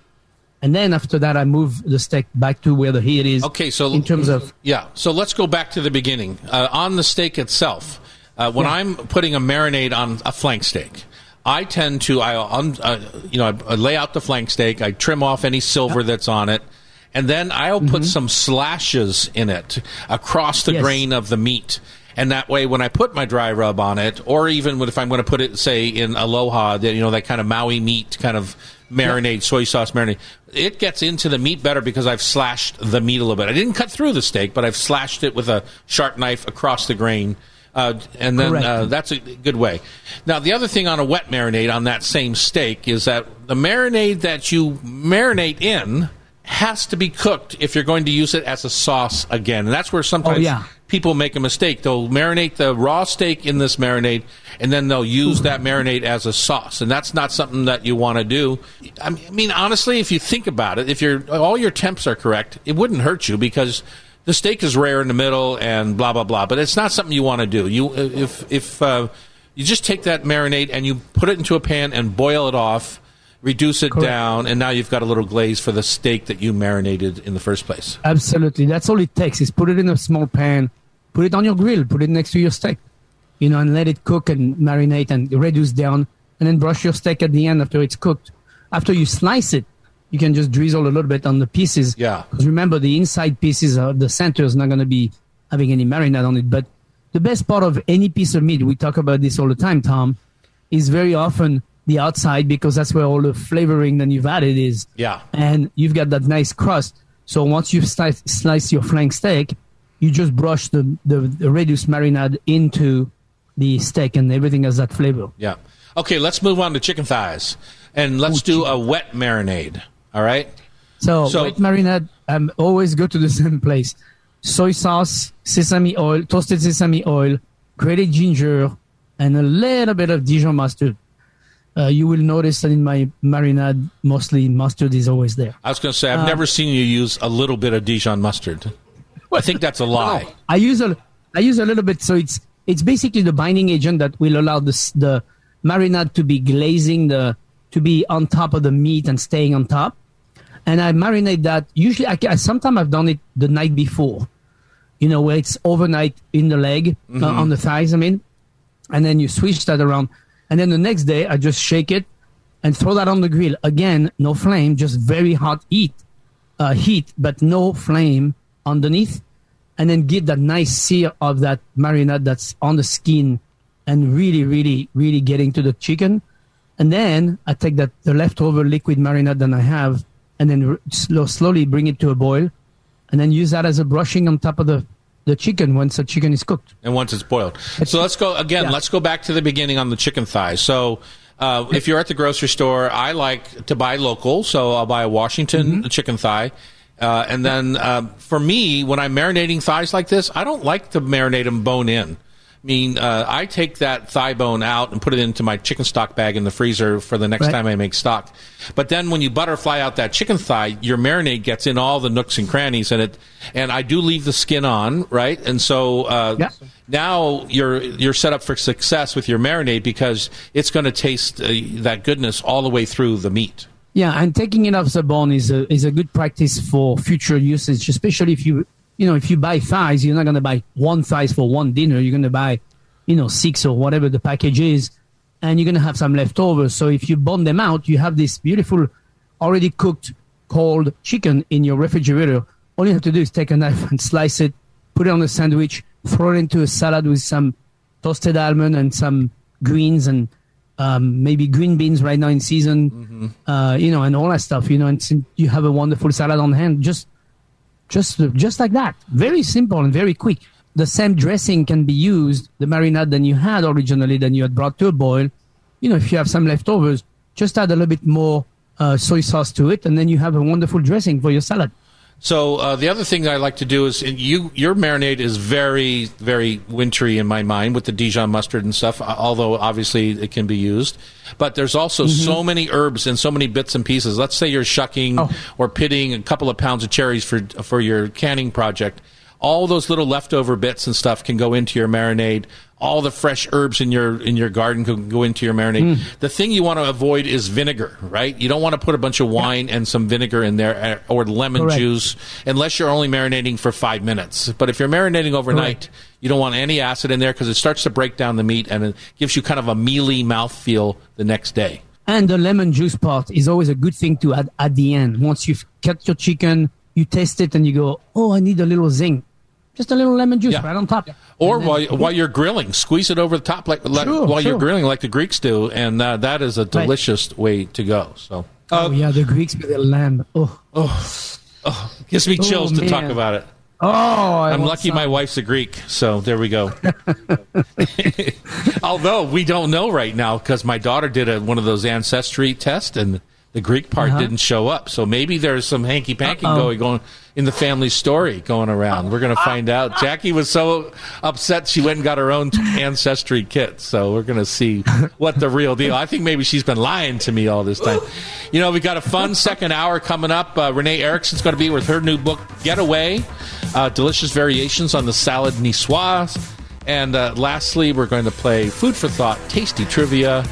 And then after that, I move the steak back to where the heat is. Okay, so in terms of yeah, so let's go back to the beginning uh, on the steak itself. Uh, when yeah. I'm putting a marinade on a flank steak, I tend to I un, uh, you know I lay out the flank steak, I trim off any silver yeah. that's on it, and then I'll put mm-hmm. some slashes in it across the yes. grain of the meat. And that way, when I put my dry rub on it, or even if I'm going to put it, say, in Aloha, you know, that kind of Maui meat kind of marinade, soy sauce marinade, it gets into the meat better because I've slashed the meat a little bit. I didn't cut through the steak, but I've slashed it with a sharp knife across the grain. Uh, and then uh, that's a good way. Now, the other thing on a wet marinade on that same steak is that the marinade that you marinate in has to be cooked if you're going to use it as a sauce again. And that's where sometimes... Oh, yeah. People make a mistake. They'll marinate the raw steak in this marinade, and then they'll use that marinade as a sauce. And that's not something that you want to do. I mean, honestly, if you think about it, if you're, all your temps are correct, it wouldn't hurt you because the steak is rare in the middle and blah, blah, blah. But it's not something you want to do. You, if if uh, you just take that marinade and you put it into a pan and boil it off, reduce it correct. Down, and now you've got a little glaze for the steak that you marinated in the first place. Absolutely. That's all it takes is put it in a small pan, put it on your grill, put it next to your steak, you know, and let it cook and marinate and reduce down, and then brush your steak at the end after it's cooked. After you slice it, you can just drizzle a little bit on the pieces. Yeah. Because remember, the inside pieces, are, the center is not going to be having any marinade on it. But the best part of any piece of meat, we talk about this all the time, Tom, is very often the outside, because that's where all the flavoring that you've added is. Yeah. And you've got that nice crust. So once you've slice, slice your flank steak, you just brush the, the, the reduced marinade into the steak and everything has that flavor. Yeah. Okay, let's move on to chicken thighs. And let's Ooh, do chicken. a wet marinade. All right? So, so wet marinade, um, always go to the same place. Soy sauce, sesame oil, toasted sesame oil, grated ginger, and a little bit of Dijon mustard. Uh, you will notice that in my marinade, mostly mustard is always there. I was going to say, I've um, never seen you use a little bit of Dijon mustard. I think that's a lie. No, I use a, I use a little bit, so it's it's basically the binding agent that will allow the, the marinade to be glazing, the to be on top of the meat and staying on top. And I marinate that. Usually, I, I sometimes I've done it the night before, you know, where it's overnight in the leg, mm-hmm. uh, on the thighs, I mean. And then you switch that around. And then the next day, I just shake it and throw that on the grill. Again, no flame, just very hot heat, uh, heat, but no flame underneath. And then get that nice sear of that marinade that's on the skin and really, really, really getting to the chicken. And then I take that the leftover liquid marinade that I have and then r- slow, slowly bring it to a boil and then use that as a brushing on top of the The chicken once the chicken is cooked. And once it's boiled. So let's go, again, yeah. let's go back to the beginning on the chicken thigh. So uh, if you're at the grocery store, I like to buy local, so I'll buy a Washington mm-hmm. chicken thigh. Uh, and then uh, for me, when I'm marinating thighs like this, I don't like to marinate them bone in. I mean, uh, I take that thigh bone out and put it into my chicken stock bag in the freezer for the next right. time I make stock. But then when you butterfly out that chicken thigh, your marinade gets in all the nooks and crannies, and it. And I do leave the skin on, right? And so uh, yeah. now you're you're set up for success with your marinade because it's going to taste uh, that goodness all the way through the meat. Yeah, and taking it off the bone is a is a good practice for future usage, especially if you. You know, if you buy thighs, you're not going to buy one thighs for one dinner. You're going to buy, you know, six or whatever the package is, and you're going to have some leftovers. So if you bone them out, you have this beautiful, already cooked, cold chicken in your refrigerator. All you have to do is take a knife and slice it, put it on a sandwich, throw it into a salad with some toasted almond and some greens and um, maybe green beans right now in season, mm-hmm. uh, you know, and all that stuff, you know, and you have a wonderful salad on hand. Just Just just like that. Very simple and very quick. The same dressing can be used, the marinade that you had originally, that you had brought to a boil. You know, if you have some leftovers, just add a little bit more uh, soy sauce to it, and then you have a wonderful dressing for your salad. So uh, the other thing I like to do is you your marinade is very, very wintry in my mind with the Dijon mustard and stuff, although obviously it can be used. But there's also mm-hmm. so many herbs and so many bits and pieces. Let's say you're shucking oh. or pitting a couple of pounds of cherries for for your canning project. All those little leftover bits and stuff can go into your marinade. All the fresh herbs in your in your garden can go into your marinade. Mm. The thing you want to avoid is vinegar, right? You don't want to put a bunch of wine and some vinegar in there or lemon Correct. Juice unless you're only marinating for five minutes. But if you're marinating overnight, Correct. You don't want any acid in there because it starts to break down the meat and it gives you kind of a mealy mouthfeel the next day. And the lemon juice part is always a good thing to add at the end. Once you've cut your chicken, you taste it and you go, oh, I need a little zing. Just a little lemon juice yeah. right on top. Yeah. Or then, while while you're grilling, squeeze it over the top like, like sure, while sure. you're grilling like the Greeks do, and uh, that is a delicious right. way to go. So, uh, oh yeah, the Greeks with their lamb. Oh, oh, oh. Gives me chills oh, to man. talk about it. Oh, I I'm lucky some. My wife's a Greek, so there we go. Although we don't know right now because my daughter did a, one of those ancestry tests and. The Greek part uh-huh. didn't show up, so maybe there's some hanky-panky going on in the family story going around. We're going to find out. Jackie was so upset she went and got her own ancestry kit, so we're going to see what the real deal. I think maybe she's been lying to me all this time. You know, we got a fun second hour coming up. Uh, Renee Erickson's going to be with her new book, Getaway, uh, Delicious Variations on the Salad Niçoise. And uh, lastly, we're going to play Food for Thought, Tasty Trivia,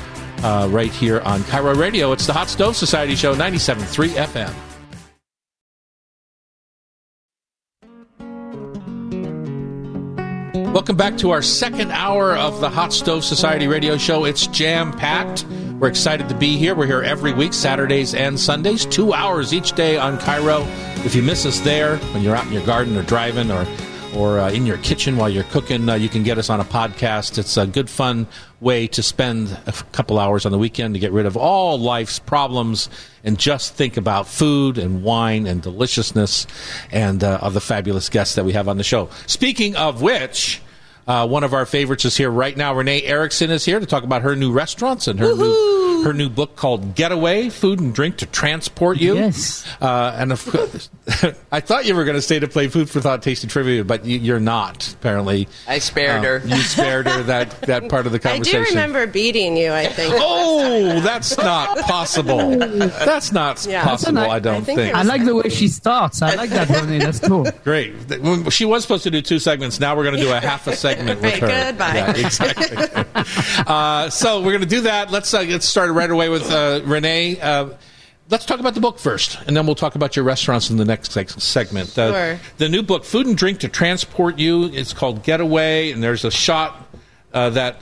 Uh, right here on K I R O Radio. It's the Hot Stove Society Show, ninety-seven point three F M. Welcome back to our second hour of the Hot Stove Society Radio Show. It's jam-packed. We're excited to be here. We're here every week, Saturdays and Sundays, two hours each day on K I R O. If you miss us there, when you're out in your garden or driving or or uh, in your kitchen while you're cooking, uh, you can get us on a podcast. It's a good, fun way to spend a couple hours on the weekend to get rid of all life's problems and just think about food and wine and deliciousness and uh, of the fabulous guests that we have on the show. Speaking of which, uh, one of our favorites is here right now. Renee Erickson is here to talk about her new restaurants and her new... her new book called Getaway, Food and Drink to Transport You. Yes. Uh, and of course, I thought you were going to stay to play Food for Thought, Tasty Trivia, but you, you're not, apparently. I spared um, her. You spared her that, that part of the conversation. I do remember beating you, I think. Oh, that's not possible. That's not yeah. possible, that's I don't I think. think. I like the way she starts. I like that, Renee. That's cool. Great. She was supposed to do two segments. Now we're going to do a half a segment with her. Goodbye. Yeah, exactly. uh, so we're going to do that. Let's uh, get started right away with uh, Renee. Uh, let's talk about the book first, and then we'll talk about your restaurants in the next segment. Uh, sure. The new book, Food and Drink to Transport You, it's called Getaway, and there's a shot uh, that,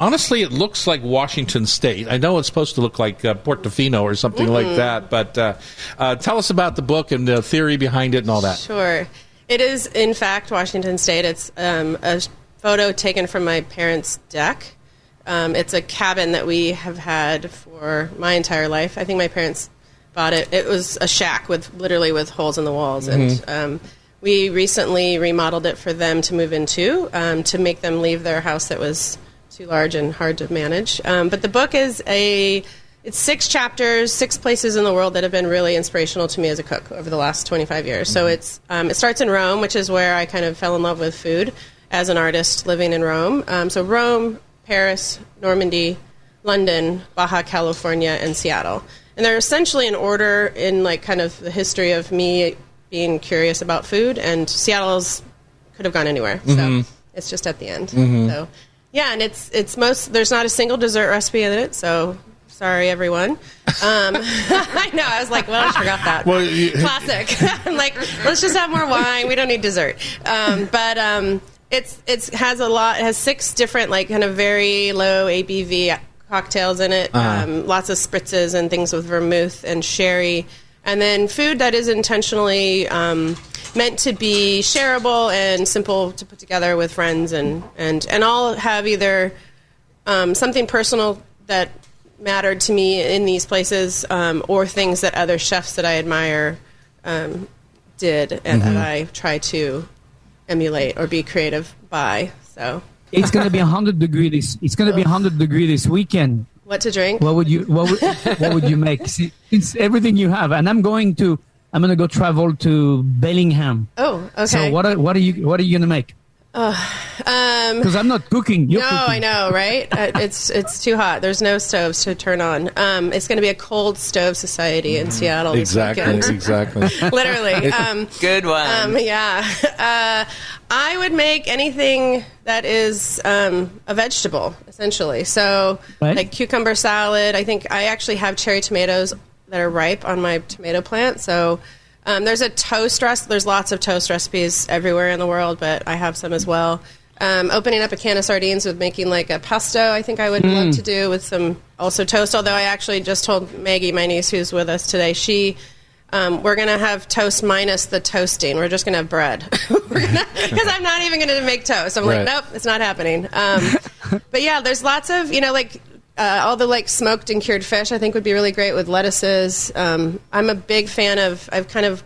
honestly, it looks like Washington State. I know it's supposed to look like uh, Portofino or something mm-hmm. like that, but uh, uh, tell us about the book and the theory behind it and all that. Sure. It is, in fact, Washington State. It's um, a photo taken from my parents' deck. Um, it's a cabin that we have had for my entire life. I think my parents bought it. It was a shack with literally with holes in the walls. Mm-hmm. And um, we recently remodeled it for them to move into um, to make them leave their house that was too large and hard to manage. Um, but the book is a, it's six chapters, six places in the world that have been really inspirational to me as a cook over the last twenty-five years. Mm-hmm. So it's um, it starts in Rome, which is where I kind of fell in love with food as an artist living in Rome. Um, so Rome, Paris, Normandy, London, Baja California, and Seattle. And they're essentially in order in, like, kind of the history of me being curious about food, and Seattle's could have gone anywhere. Mm-hmm. So it's just at the end. Mm-hmm. So, yeah, and it's it's most, there's not a single dessert recipe in it, so sorry, everyone. Um, I know, I was like, well, I forgot that. Well, you, classic. I'm like, let's just have more wine. We don't need dessert. Um, but... Um, It's it's has a lot. It has six different, like, kind of very low A B V cocktails in it. Uh-huh. Um, lots of spritzes and things with vermouth and sherry, and then food that is intentionally um, meant to be shareable and simple to put together with friends, and and, and all have either um, something personal that mattered to me in these places, um, or things that other chefs that I admire um, did and mm-hmm. that I try to emulate or be creative by. So it's going to be one hundred degrees. It's going to be one hundred degrees this weekend. What to drink? What would you What would, what would you make? See, it's everything you have, and I'm going to I'm going to go travel to Bellingham. Oh, okay. So what are what are you what are you going to make? Because uh, um, I'm not cooking. You're no, cooking. I know, right? It's it's too hot. There's no stoves to turn on. Um, it's going to be a cold stove society in Seattle. Exactly, this exactly. Literally. Um, Good one. Um, yeah. Uh, I would make anything that is um, a vegetable, essentially. So, right? Like cucumber salad. I think I actually have cherry tomatoes that are ripe on my tomato plant, so... Um, there's a toast recipe. There's lots of toast recipes everywhere in the world, but I have some as well. Um, opening up a can of sardines with making like a pesto, I think I would mm. love to do with some also toast. Although I actually just told Maggie, my niece, who's with us today, she um, we're going to have toast minus the toasting. We're just going to have bread because I'm not even going to make toast. I'm right. like, nope, it's not happening. Um, but yeah, there's lots of, you know, like. Uh, all the like smoked and cured fish I think would be really great with lettuces. Um, I'm a big fan of, I've kind of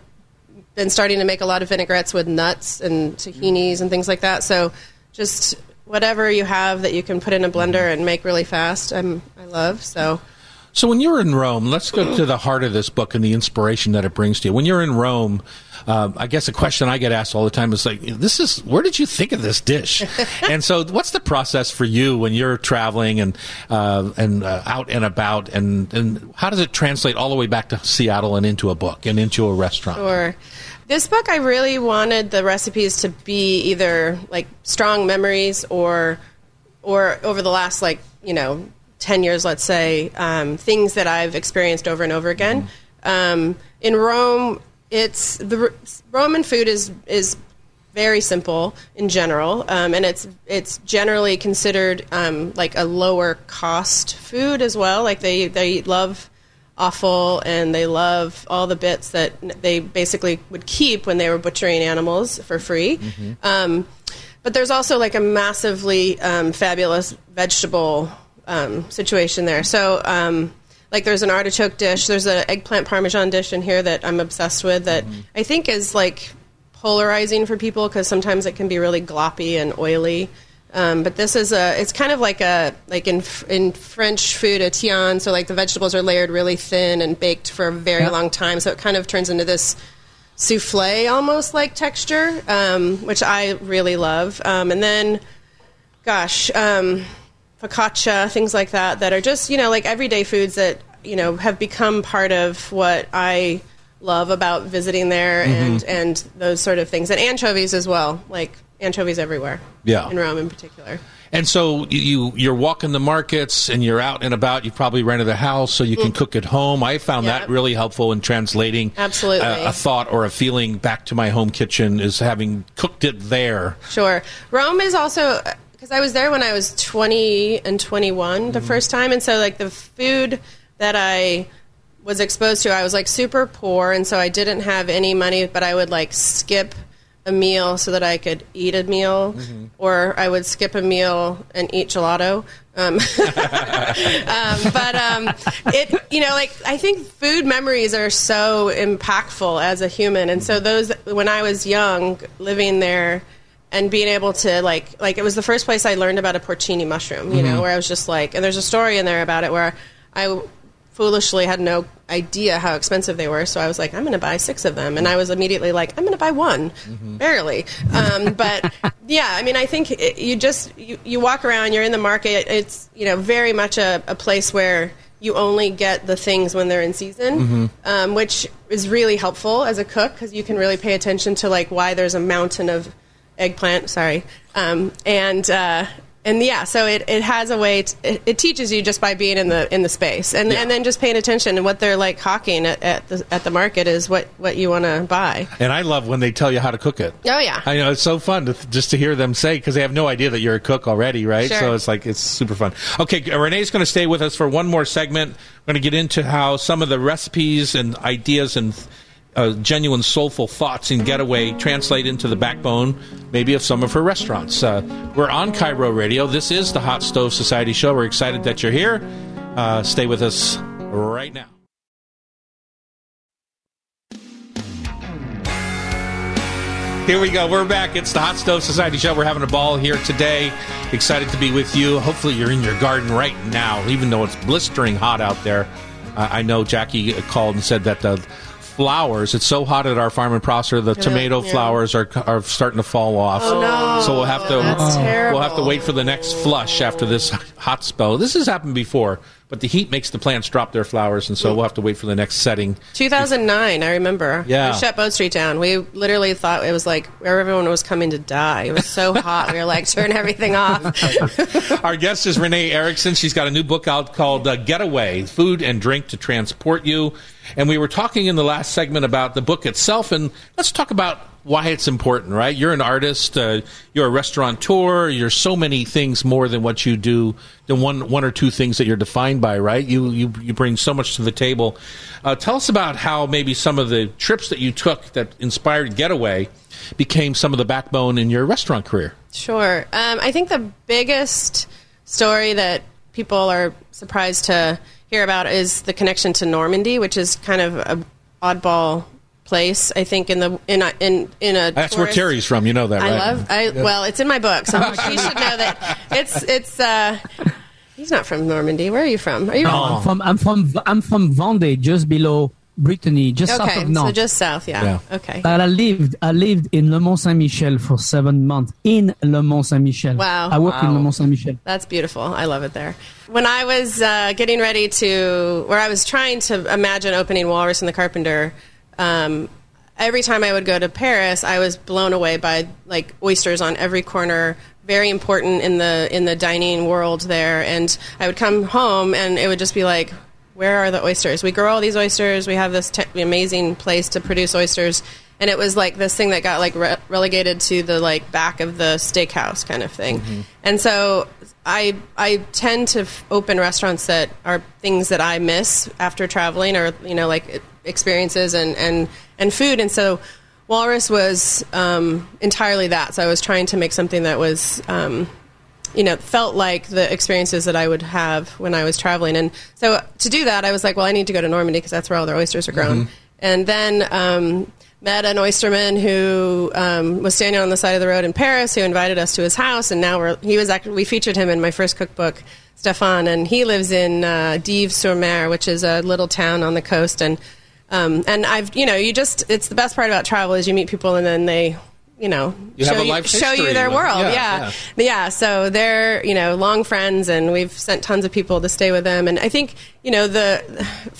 been starting to make a lot of vinaigrettes with nuts and tahinis and things like that. So just whatever you have that you can put in a blender and make really fast, I'm, I love. So so when you're in Rome, let's go to the heart of this book and the inspiration that it brings to you. When you're in Rome, uh, I guess a question I get asked all the time is like, "This is where did you think of this dish?" And so, what's the process for you when you're traveling and uh, and uh, out and about, and and how does it translate all the way back to Seattle and into a book and into a restaurant? Sure. This book, I really wanted the recipes to be either like strong memories or or over the last like you know. ten years, let's say, um, things that I've experienced over and over again. Um, in Rome, it's the Roman food is is very simple in general, um, and it's it's generally considered um, like a lower cost food as well. Like they they love offal and they love all the bits that they basically would keep when they were butchering animals for free. Mm-hmm. Um, but there's also like a massively um, fabulous vegetable. Um, situation there. So, um, like, there's an artichoke dish. There's an eggplant parmesan dish in here that I'm obsessed with that mm-hmm. I think is, like, polarizing for people because sometimes it can be really gloppy and oily. Um, but this is a, it's kind of like a, like in in French food, a tian. So, like, the vegetables are layered really thin and baked for a very yeah. long time. So it kind of turns into this souffle almost-like texture, um, which I really love. Um, and then, gosh... Um, focaccia, things like that, that are just, you know, like everyday foods that, you know, have become part of what I love about visiting there and, mm-hmm. and those sort of things. And anchovies as well, like anchovies everywhere, yeah, in Rome in particular. And so you, you're walking the markets and you're out and about. You've probably rented a house so you can mm. cook at home. I found yep. that really helpful in translating Absolutely. A, a thought or a feeling back to my home kitchen is having cooked it there. Sure. Rome is also... Because I was there when I was twenty and twenty-one the mm. first time. And so, like, the food that I was exposed to, I was, like, super poor. And so I didn't have any money, but I would, like, skip a meal so that I could eat a meal. Mm-hmm. Or I would skip a meal and eat gelato. Um, um, but, um, it you know, like, I think food memories are so impactful as a human. And so those, when I was young, living there... And being able to, like, like it was the first place I learned about a porcini mushroom, you mm-hmm. know, where I was just like, and there's a story in there about it where I foolishly had no idea how expensive they were. So I was like, I'm going to buy six of them. And I was immediately like, I'm going to buy one, mm-hmm. barely. Um, but, yeah, I mean, I think it, you just, you, you walk around, you're in the market. It's, you know, very much a, a place where you only get the things when they're in season, mm-hmm. um, which is really helpful as a cook because you can really pay attention to, like, why there's a mountain of eggplant, sorry, um, and uh, and yeah, so it, it has a way. To, it, it teaches you just by being in the in the space, and yeah. and then just paying attention to what they're like hawking at, at the at the market is what, what you want to buy. And I love when they tell you how to cook it. Oh yeah, I know it's so fun to, just to hear them say because they have no idea that you're a cook already, right? Sure. So it's like it's super fun. Okay, Renee's going to stay with us for one more segment. We're going to get into how some of the recipes and ideas and. Uh, genuine soulful thoughts in Getaway translate into the backbone maybe of some of her restaurants. Uh, we're on K I R O Radio. This is the Hot Stove Society Show. We're excited that you're here. Uh, stay with us right now. Here we go. We're back. It's the Hot Stove Society Show. We're having a ball here today. Excited to be with you. Hopefully you're in your garden right now, even though it's blistering hot out there. Uh, I know Jackie called and said that the flowers, it's so hot at our farm and processor, the yeah, tomato yeah. flowers are are starting to fall off. Oh, no. So we'll have to oh, we'll have to wait for the next flush after this hot spell. This has happened before, but the heat makes the plants drop their flowers, and so we'll have to wait for the next setting. two thousand nine, I remember. Yeah. We shut Boat Street down. We literally thought it was like where everyone was coming to die. It was so hot. We were like, turn everything off. Our guest is Renee Erickson. She's got a new book out called uh, Getaway, Food and Drink to Transport You. And we were talking in the last segment about the book itself, and let's talk about why it's important, right? You're an artist, uh, you're a restaurateur, you're so many things more than what you do, than one one or two things that you're defined by, right? You you, you bring so much to the table. Uh, tell us about how maybe some of the trips that you took that inspired Getaway became some of the backbone in your restaurant career. Sure. Um, I think the biggest story that people are surprised to hear about is the connection to Normandy, which is kind of an oddball place, I think, in the in a, in in a that's tourist. Where Terry's from, you know that, right? I love I yeah. Well, it's in my book, so she should know that it's it's uh he's not from Normandy. Where are you from? Are you oh. from I'm from I'm from I'm from Vendée, just below Brittany, just okay, south of Nantes. Okay, so just south, yeah. yeah. Okay. But I lived I lived in Le Mont Saint-Michel for seven months in Le Mont Saint-Michel. Wow. I worked wow. in Le Mont Saint-Michel. That's beautiful. I love it there. When I was uh, getting ready to where I was trying to imagine opening Walrus and the Carpenter, Um, every time I would go to Paris, I was blown away by like oysters on every corner, very important in the in the dining world there. And I would come home and it would just be like, where are the oysters? We grow all these oysters. We have this te- amazing place to produce oysters. And it was like this thing that got like re- relegated to the like back of the steakhouse kind of thing. Mm-hmm. And so I I tend to f- open restaurants that are things that I miss after traveling, or, you know, like it, experiences and, and, and food. And so Walrus was um, entirely that. So I was trying to make something that was, um, you know, felt like the experiences that I would have when I was traveling. And so to do that, I was like, well, I need to go to Normandy because that's where all their oysters are grown. Mm-hmm. And then um, met an oysterman who um, was standing on the side of the road in Paris, who invited us to his house. And now we're, he was act- we featured him in my first cookbook, Stefan. And he lives in uh, Dives-sur-Mer, which is a little town on the coast. And Um, and I've, you know, you just, it's the best part about travel is you meet people and then they, you know, you show, have a life you, show you their world. Yeah yeah. yeah. yeah. So they're, you know, long friends, and we've sent tons of people to stay with them. And I think, you know, the,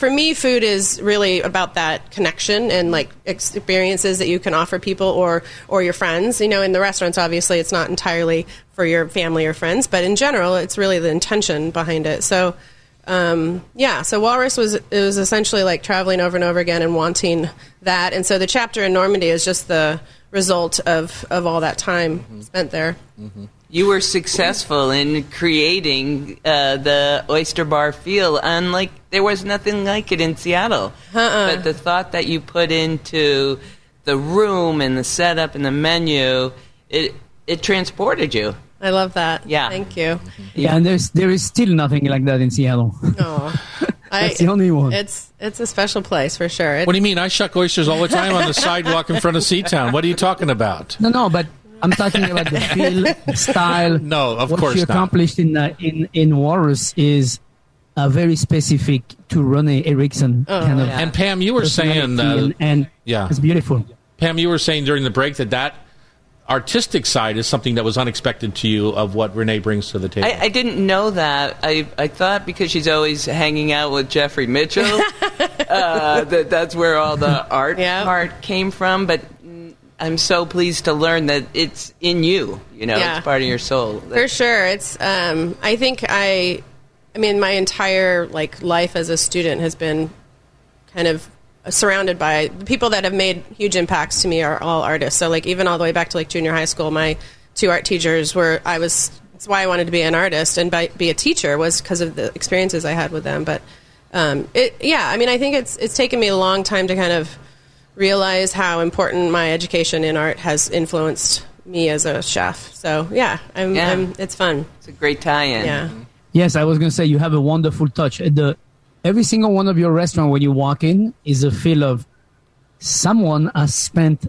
for me, food is really about that connection and like experiences that you can offer people or, or your friends, you know, in the restaurants, obviously it's not entirely for your family or friends, but in general, it's really the intention behind it. So, Um, yeah, so Walrus was it was essentially like traveling over and over again and wanting that. And so the chapter in Normandy is just the result of, of all that time mm-hmm. spent there. Mm-hmm. You were successful in creating uh, the oyster bar feel. Unlike, there was nothing like it in Seattle. Uh-uh. But the thought that you put into the room and the setup and the menu, it it transported you. I love that. Yeah. Thank you. Yeah, and there's there is still nothing like that in Seattle. No. That's I, the only one. It's it's a special place for sure. It's, what do you mean? I shuck oysters all the time on the sidewalk in front of Seatown. What are you talking about? No, no, but I'm talking about the feel, the style. No, of what course you accomplished not. in uh, in in Walrus is uh, very specific to Renee Erickson. Oh, kind of yeah. And Pam, you were saying uh, and, and yeah, it's beautiful. Pam, you were saying during the break that that. artistic side is something that was unexpected to you of what Renee brings to the table. I, I didn't know that. I I thought because she's always hanging out with Jeffrey Mitchell, uh, that that's where all the art yeah. part came from. But I'm so pleased to learn that it's in you. You know, yeah. it's part of your soul. For sure. It's. Um, I think I. I mean, my entire like life as a student has been kind of surrounded by the people that have made huge impacts to me are all artists. So like even all the way back to like junior high school, my two art teachers were, I was, that's why I wanted to be an artist and by, be a teacher was because of the experiences I had with them. But um, it, yeah, I mean, I think it's, it's taken me a long time to kind of realize how important my education in art has influenced me as a chef. So yeah, I'm, yeah. I'm it's fun. It's a great tie-in. Yeah. Yes. I was going to say, you have a wonderful touch. The, Every single one of your restaurants when you walk in is a feel of someone has spent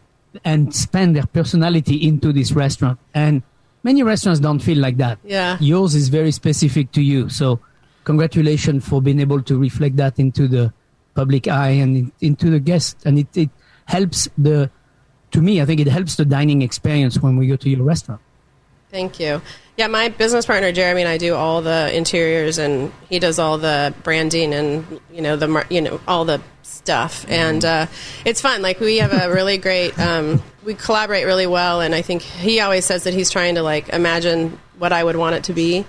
and spend their personality into this restaurant. And many restaurants don't feel like that. Yeah. Yours is very specific to you. So congratulations for being able to reflect that into the public eye and into the guests. And it, it helps the, to me, I think it helps the dining experience when we go to your restaurant. Thank you. Yeah, my business partner, Jeremy, and I do all the interiors, and he does all the branding and, you know, the you know all the stuff. And uh, it's fun. Like, we have a really great um, – we collaborate really well, and I think he always says that he's trying to, like, imagine what I would want it to be,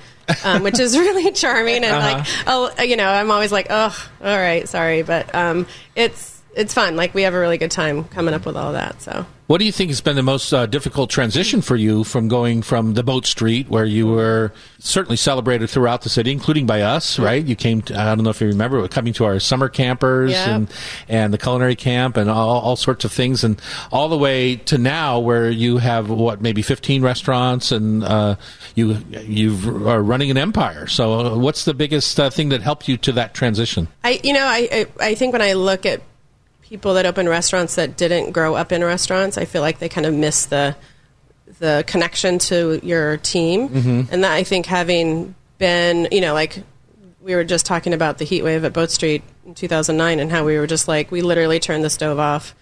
um, which is really charming. And, uh-huh. like, oh, you know, I'm always like, oh, all right, sorry. But um, it's – it's fun. Like, we have a really good time coming up with all that. So, what do you think has been the most uh, difficult transition for you from going from the Boat Street, where you were certainly celebrated throughout the city, including by us, right? You came to, I don't know if you remember, coming to our summer campers yep. and, and the culinary camp and all, all sorts of things, and all the way to now where you have, what, maybe fifteen restaurants, and uh, you you are running an empire. So what's the biggest uh, thing that helped you to that transition? I, you know, I, I, I think when I look at people that open restaurants that didn't grow up in restaurants, I feel like they kind of miss the the connection to your team. Mm-hmm. And that, I think, having been, you know, like we were just talking about the heat wave at Boat Street in two thousand nine and how we were just like, we literally turned the stove off.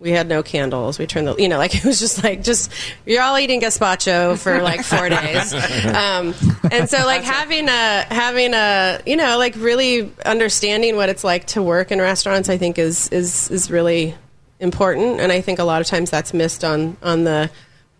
We had no candles. We turned the, you know, like it was just like, just, you're all eating gazpacho for like four days. Um, and so like having a, having a, you know, like really understanding what it's like to work in restaurants, I think is, is, is really important. And I think a lot of times that's missed on, on the,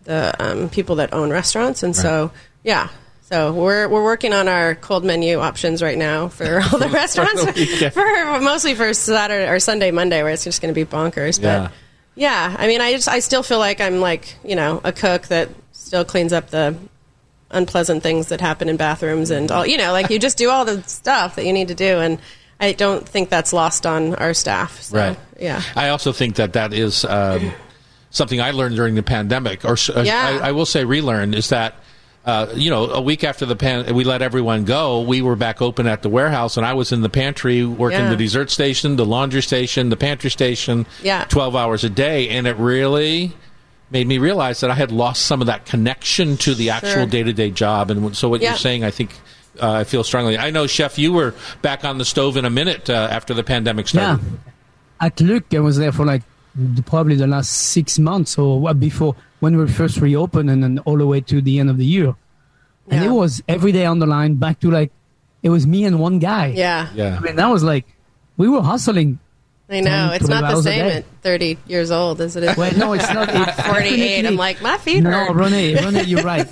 the um, people that own restaurants. And right. so, yeah. So we're we're working on our cold menu options right now for all the restaurants, for, the for mostly for Saturday or Sunday, Monday, where it's just going to be bonkers. Yeah. But yeah, I mean, I just I still feel like I'm like, you know, a cook that still cleans up the unpleasant things that happen in bathrooms and all, you know, like you just do all the stuff that you need to do, and I don't think that's lost on our staff. So, right. Yeah. I also think that that is um, something I learned during the pandemic, or yeah. I, I will say relearned, is that. Uh, you know, a week after the pan, we let everyone go. We were back open at the warehouse, and I was in the pantry working yeah. the dessert station, the laundry station, the pantry station, yeah. twelve hours a day, and it really made me realize that I had lost some of that connection to the actual sure. day-to-day job. And so, what yeah. you're saying, I think. Uh, I feel strongly. I know, Chef, you were back on the stove in a minute uh, after the pandemic started. Yeah, at Luke, I was there for like probably the last six months or what before. When we first reopened, and then all the way to the end of the year, and yeah. it was every day on the line. Back to like, it was me and one guy. Yeah, yeah. I mean, that was like, we were hustling. I know it's not the same at thirty years old as it is. Well, no, it's not. It's forty-eight. I'm like, my feet. No, hurt. Renee, Renee, you're right.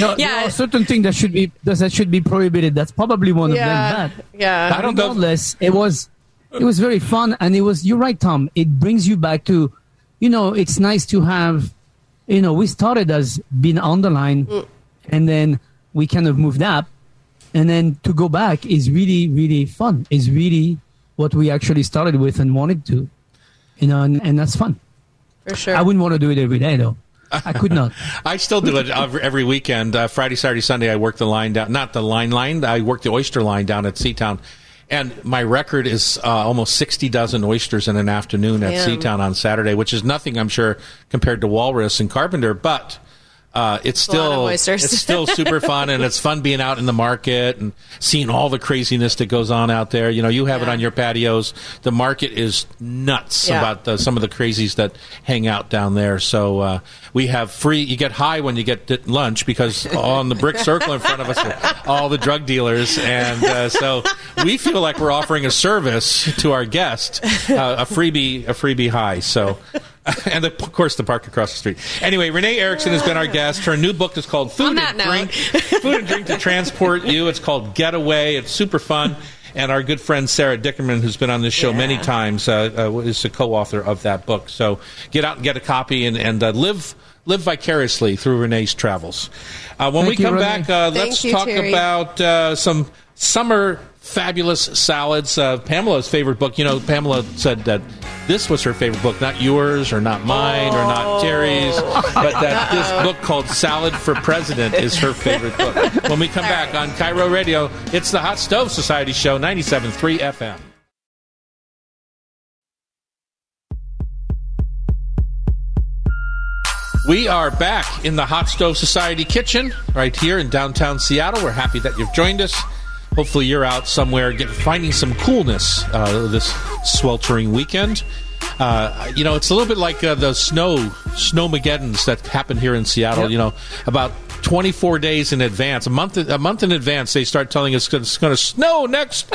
No, yeah, there are certain things that should be that should be prohibited. That's probably one yeah, of them. That. Yeah, I don't Regardless, know. It was it was very fun, and it was. You're right, Tom. It brings you back to, you know, it's nice to have. You know, we started as being on the line, mm. and then we kind of moved up, and then to go back is really, really fun. It's really what we actually started with and wanted to, you know, and, and that's fun. For sure. I wouldn't want to do it every day, though. I could not. I still do it every weekend. Uh, Friday, Saturday, Sunday, I work the line down, not the line line, I work the oyster line down at Seatown. And my record is uh, almost sixty dozen oysters in an afternoon at Seatown on Saturday, which is nothing, I'm sure, compared to Walrus and Carpenter. But uh, it's still it's still super fun, and it's fun being out in the market and seeing all the craziness that goes on out there. You know, you have yeah. it on your patios. The market is nuts yeah. about the, some of the crazies that hang out down there. So uh, we have free. You get high when you get lunch because on the brick circle in front of us are all the drug dealers, and uh, so we feel like we're offering a service to our guest, uh, a freebie, a freebie high. So. And, of course, the park across the street. Anyway, Renee Erickson has been our guest. Her new book is called Food and Drink Food and Drink to Transport You. It's called Getaway. It's super fun. And our good friend Sarah Dickerman, who's been on this show yeah. many times, uh, uh, is the co-author of that book. So get out and get a copy and, and uh, live live vicariously through Renee's travels. Uh, when Thank we come you, back, uh, let's you, talk Terry. about uh, some summer fabulous salads. Uh, Pamela's favorite book. You know, Pamela said that this was her favorite book, not yours or not mine oh. or not Terry's, but that Uh-oh. this book called Salad for President is her favorite book. When we come All back right. on K I R O Radio, it's the Hot Stove Society Show, ninety-seven point three F M. We are back in the Hot Stove Society kitchen right here in downtown Seattle. We're happy that you've joined us. Hopefully you're out somewhere get, finding some coolness uh, this sweltering weekend. Uh, you know, it's a little bit like uh, the snow, snowmageddons that happened here in Seattle. Yep. You know, about twenty-four days in advance, a month, a month in advance, they start telling us it's going to snow next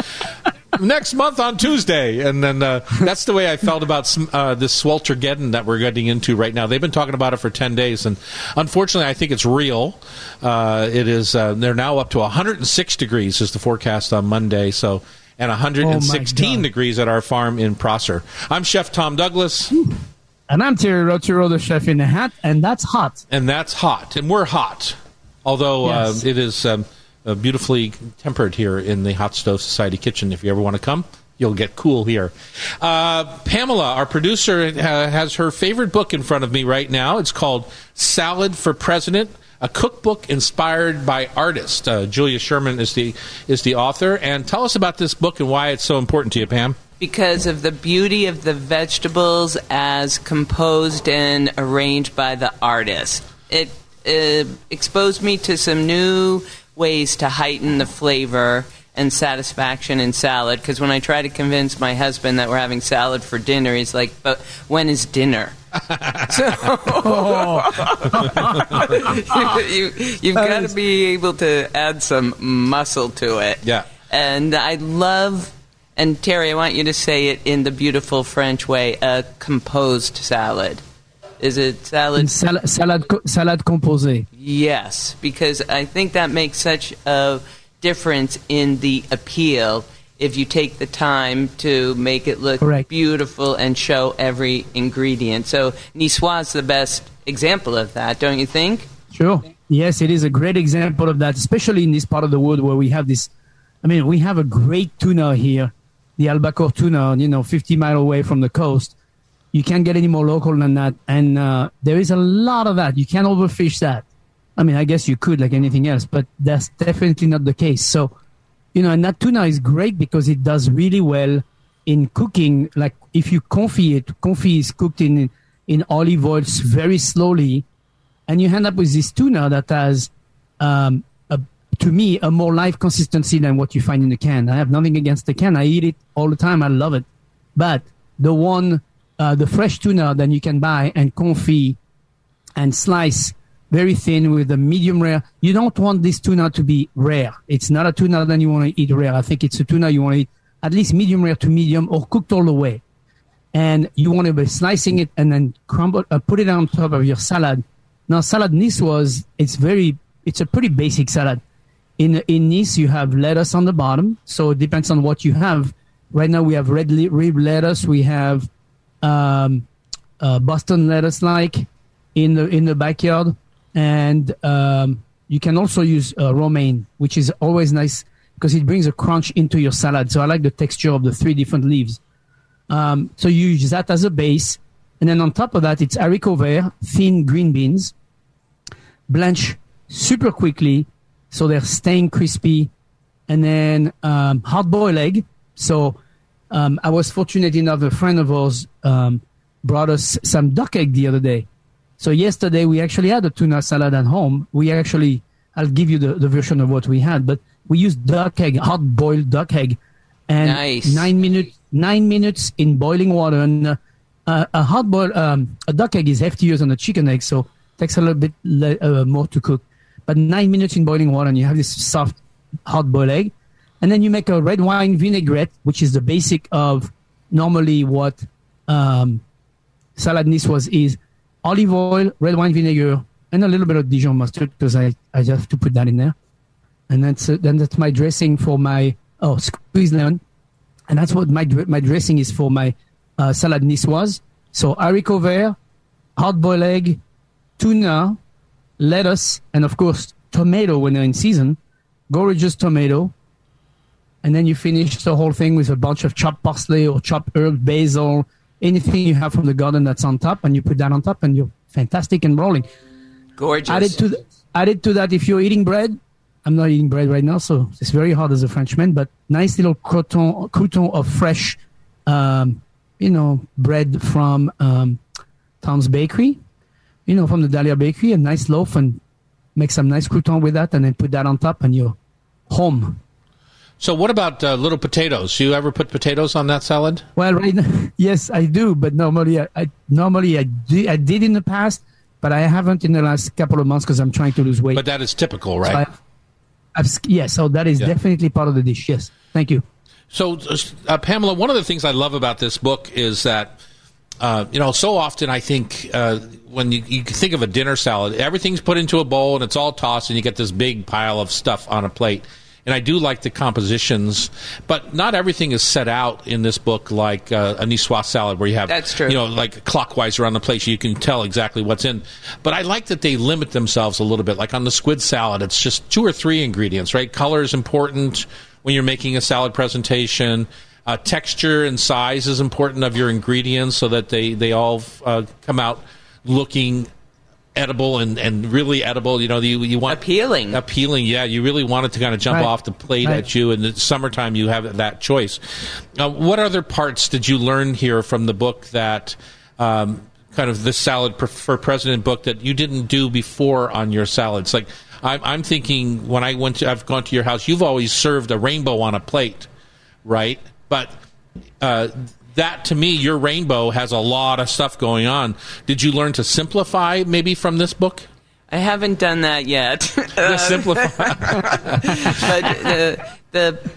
next month on Tuesday. And then uh, that's the way I felt about uh, this sweltergeddon that we're getting into right now. They've been talking about it for ten days, and unfortunately, I think it's real. Uh, it is. Uh, they're now up to one hundred six degrees is the forecast on Monday. So. And one hundred sixteen oh degrees at our farm in Prosser. I'm Chef Tom Douglas. And I'm Thierry Rautureau, the chef in a hat, and that's hot. And that's hot. And we're hot. Although yes. uh, it is um, uh, beautifully tempered here in the Hot Stove Society kitchen. If you ever want to come, you'll get cool here. Uh, Pamela, our producer, uh, has her favorite book in front of me right now. It's called Salad for President, a cookbook inspired by artists. Uh, Julia Sherman is the is the author. And tell us about this book and why it's so important to you, Pam. Because of the beauty of the vegetables as composed and arranged by the artist. It uh, exposed me to some new ways to heighten the flavor and satisfaction in salad. Because when I try to convince my husband that we're having salad for dinner, he's like, but when is dinner? So oh. you, you, you've got to be able to add some muscle to it. Yeah. And I love, and Terry, I want you to say it in the beautiful French way, a composed salad. Is it salad? Sal- salad, co- salad composé. Yes, because I think that makes such a difference in the appeal if you take the time to make it look Correct. Beautiful and show every ingredient. So Niçoise is the best example of that, don't you think? Sure. Yes, it is a great example of that, especially in this part of the world where we have this. I mean, we have a great tuna here, the albacore tuna, you know, fifty miles away from the coast. You can't get any more local than that. And uh, there is a lot of that. You can't overfish that. I mean, I guess you could like anything else, but that's definitely not the case. So, you know, and that tuna is great because it does really well in cooking. Like if you confit it, confit is cooked in in olive oil very slowly, and you end up with this tuna that has, um, a, to me, a more live consistency than what you find in the can. I have nothing against the can. I eat it all the time. I love it. But the one, uh, the fresh tuna that you can buy and confit and slice very thin with a medium rare. You don't want this tuna to be rare. It's not a tuna that you want to eat rare. I think it's a tuna you want to eat at least medium rare to medium or cooked all the way. And you want to be slicing it and then crumble, uh, put it on top of your salad. Now, salad niçoise, it's very, it's a pretty basic salad. In in Nice, you have lettuce on the bottom. So it depends on what you have. Right now, we have red li- rib lettuce. We have um, uh, Boston lettuce like in the in the backyard. And um, you can also use uh, romaine, which is always nice because it brings a crunch into your salad. So I like the texture of the three different leaves. Um, so you use that as a base. And then on top of that, it's haricot vert, thin green beans, blanch super quickly so they're staying crispy. And then um, hard-boiled egg. So um, I was fortunate enough, a friend of ours um, brought us some duck egg the other day. So yesterday, we actually had a tuna salad at home. We actually, I'll give you the, the version of what we had, but we used duck egg, hard-boiled duck egg, and nice. nine minutes nine minutes in boiling water. And uh, a hard-boiled, um, a duck egg is heftier than a chicken egg, so it takes a little bit le- uh, more to cook. But nine minutes in boiling water, and you have this soft hard-boiled egg. And then you make a red wine vinaigrette, which is the basic of normally what um, salad niçoise is. Olive oil, red wine vinegar, and a little bit of Dijon mustard because I, I have to put that in there. And that's uh, then that's my dressing for my, oh, squeezed lemon. And that's what my my dressing is for my uh, salad niçoise. So haricot vert, hard-boiled egg, tuna, lettuce, and of course, tomato when they're in season, gorgeous tomato. And then you finish the whole thing with a bunch of chopped parsley or chopped herb, basil, anything you have from the garden that's on top, and you put that on top, and you're fantastic and rolling. Gorgeous. Added to, th- added to that, if you're eating bread, I'm not eating bread right now, so it's very hard as a Frenchman, but nice little crouton, crouton of fresh, um, you know, bread from um, Tom's Bakery. you know, from the Dahlia Bakery, a nice loaf, and make some nice crouton with that, and then put that on top, and you're home. So what about uh, little potatoes? You ever put potatoes on that salad? Well, right now, yes, I do, but normally I, I normally I, di- I did in the past, but I haven't in the last couple of months because I'm trying to lose weight. But that is typical, right? So yes, yeah, so that is yeah. definitely part of the dish, yes. Thank you. So, uh, Pamela, one of the things I love about this book is that, uh, you know, so often I think uh, when you, you think of a dinner salad, everything's put into a bowl and it's all tossed and you get this big pile of stuff on a plate. And I do like the compositions, but not everything is set out in this book like uh, a Niçoise salad where you have, That's true. you know, like clockwise around the place. You can tell exactly what's in. But I like that they limit themselves a little bit. Like on the squid salad, it's just two or three ingredients, right? Color is important when you're making a salad presentation. Uh, texture and size is important of your ingredients so that they, they all uh, come out looking edible and, and really edible, you know, you, you want... Appealing. Appealing, yeah. You really want it to kind of jump right. off the plate right. at you, and in the summertime you have that choice. Uh, what other parts did you learn here from the book that, um, kind of the Salad for President book that you didn't do before on your salads? Like, I'm, I'm thinking when I went to, I've gone to your house, you've always served a rainbow on a plate, right? But... Uh, that, to me, your rainbow has a lot of stuff going on. Did you learn to simplify, maybe, from this book? I haven't done that yet. The simplify. But the, the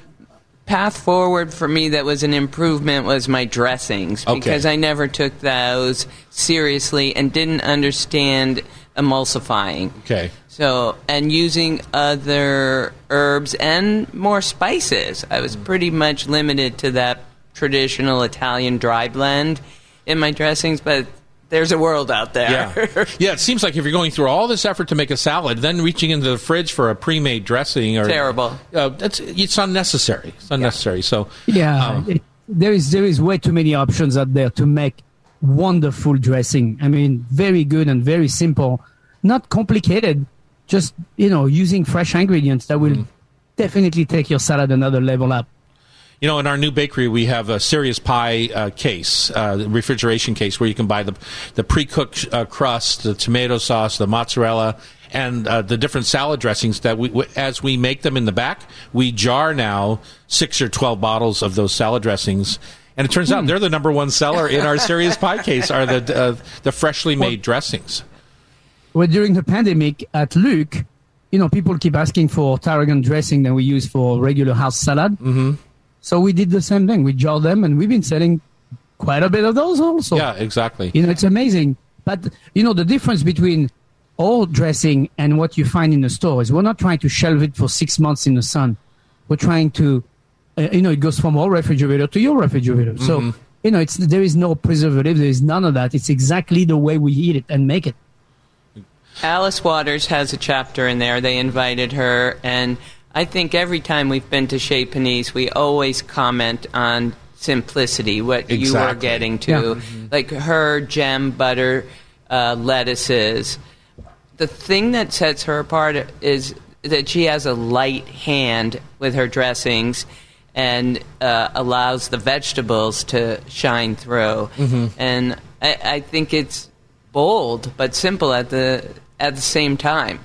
path forward for me that was an improvement was my dressings, because okay. I never took those seriously and didn't understand emulsifying. Okay. So, and using other herbs and more spices. I was pretty much limited to that traditional Italian dry blend in my dressings, but there's a world out there. Yeah. yeah, it seems like if you're going through all this effort to make a salad, then reaching into the fridge for a pre-made dressing, or terrible. Uh, that's it's unnecessary. It's unnecessary. Yeah. So yeah, um, it, there is there is way too many options out there to make wonderful dressing. I mean, very good and very simple, not complicated. Just, you know, using fresh ingredients that will mm. definitely take your salad another level up. You know, in our new bakery, we have a Serious Pie uh, case, uh, refrigeration case, where you can buy the the pre-cooked uh, crust, the tomato sauce, the mozzarella, and uh, the different salad dressings that we, w- as we make them in the back, we jar now six or twelve bottles of those salad dressings. And it turns mm. out they're the number one seller in our Serious Pie case, are the uh, the freshly made well, dressings. Well, during the pandemic at Luke, you know, people keep asking for tarragon dressing that we use for regular house salad. Mm-hmm. So we did the same thing. We jarred them, and we've been selling quite a bit of those also. Yeah, exactly. You know, it's amazing. But, you know, the difference between our dressing and what you find in the store is we're not trying to shelve it for six months in the sun. We're trying to, uh, you know, it goes from our refrigerator to your refrigerator. So, mm-hmm. you know, it's there is no preservative. There is none of that. It's exactly the way we eat it and make it. Alice Waters has a chapter in there. They invited her, and I think every time we've been to Chez Panisse, we always comment on simplicity, what exactly. you are getting to. Yeah. Mm-hmm. Like her gem butter uh, lettuces. The thing that sets her apart is that she has a light hand with her dressings and uh, allows the vegetables to shine through. Mm-hmm. And I, I think it's bold but simple at the at the same time.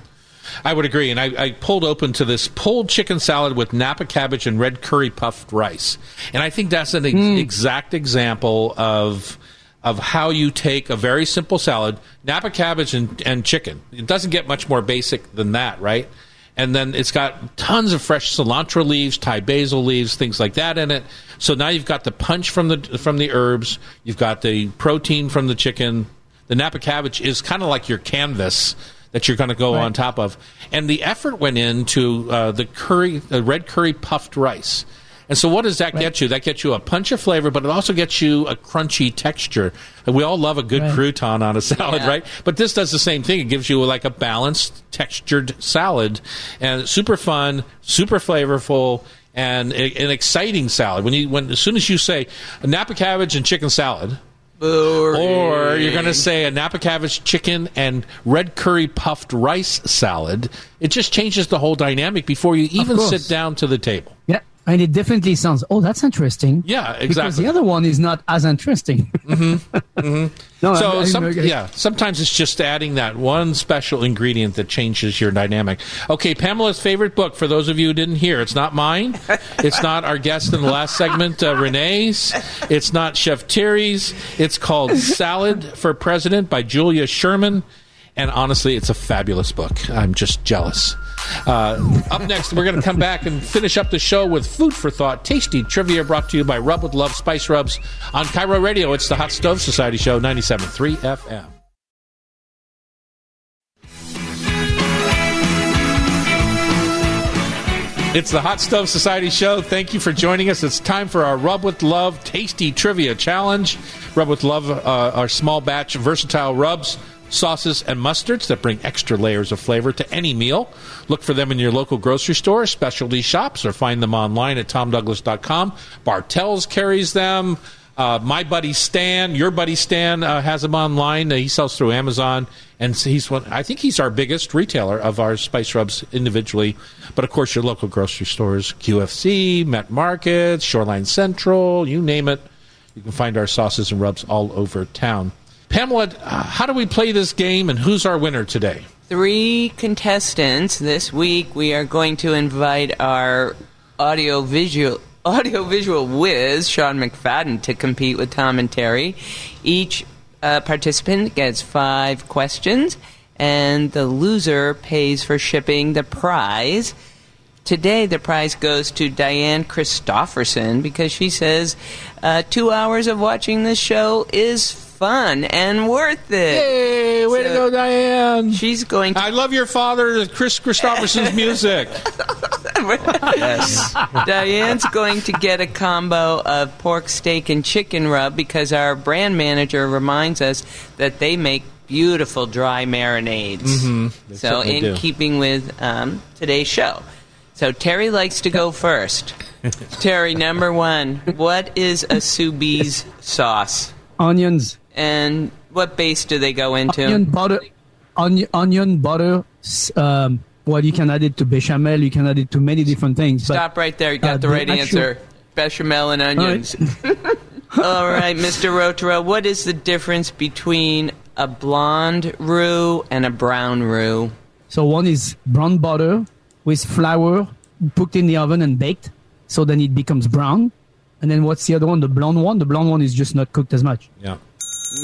I would agree, and I, I pulled open to this pulled chicken salad with Napa cabbage and red curry puffed rice, and I think that's an ex- mm. exact example of of how you take a very simple salad, Napa cabbage and, and chicken. It doesn't get much more basic than that, right? And then it's got tons of fresh cilantro leaves, Thai basil leaves, things like that in it. So now you've got the punch from the from the herbs, you've got the protein from the chicken. The Napa cabbage is kind of like your canvas that you're going to go right. on top of. And the effort went into uh, the curry, the red curry puffed rice. And so what does that right. get you? That gets you a punch of flavor, but it also gets you a crunchy texture. And we all love a good right. crouton on a salad, yeah. right? But this does the same thing. It gives you like a balanced, textured salad. And it's super fun, super flavorful, and a, an exciting salad. When you, when as soon as you say Napa cabbage and chicken salad... Boring. Or you're going to say a Napa cabbage chicken and red curry puffed rice salad. It just changes the whole dynamic before you even sit down to the table. Yeah, And it definitely sounds, oh, that's interesting. Yeah, exactly. Because the other one is not as interesting. Mm-hmm. Mm-hmm. No, so, I, I, some, I, I, yeah, sometimes it's just adding that one special ingredient that changes your dynamic. Okay, Pamela's favorite book, for those of you who didn't hear, it's not mine. It's not our guest in the last segment, uh, Renee's. It's not Chef Terry's. It's called Salad for President by Julia Sherman. And honestly, it's a fabulous book. I'm just jealous. Uh, up next, we're going to come back and finish up the show with Food for Thought, tasty trivia brought to you by Rub With Love Spice Rubs on K I R O Radio. It's the Hot Stove Society Show, ninety-seven point three F M. It's the Hot Stove Society Show. Thank you for joining us. It's time for our Rub With Love Tasty Trivia Challenge. Rub With Love uh, our small batch versatile rubs, sauces, and mustards that bring extra layers of flavor to any meal. Look for them in your local grocery store, specialty shops, or find them online at tom douglas dot com. Bartels carries them. Uh, my buddy Stan, your buddy Stan, uh, has them online. Uh, he sells through Amazon, and he's one. I think he's our biggest retailer of our spice rubs individually. But of course, your local grocery stores, Q F C, Met Markets, Shoreline Central, you name it. You can find our sauces and rubs all over town. Pamela, uh, how do we play this game, and who's our winner today? Three contestants. This week we are going to invite our audiovisual audiovisual whiz, Sean McFadden, to compete with Tom and Terry. Each uh, participant gets five questions, and the loser pays for shipping the prize. Today, the prize goes to Diane Christofferson because she says uh, two hours of watching this show is fun and worth it. Hey, way so to go, Diane. She's going to... I love your father, Chris Christofferson's music. Yes. Diane's going to get a combo of pork, steak, and chicken rub because our brand manager reminds us that they make beautiful dry marinades. Mm-hmm. So in do. keeping with um, today's show. So Terry likes to go first. Terry, number one, what is a sous vide sauce? Onions. And what base do they go into? Onion butter, onion, onion butter. Um, well, you can add it to bechamel. You can add it to many different things. Stop but, right there. You got uh, the right answer. Sure. Bechamel and onions. All right, all right, Mister Rautureau, what is the difference between a blonde roux and a brown roux? So one is brown butter with flour cooked in the oven and baked. So then it becomes brown. And then what's the other one? The blonde one? The blonde one is just not cooked as much. Yeah.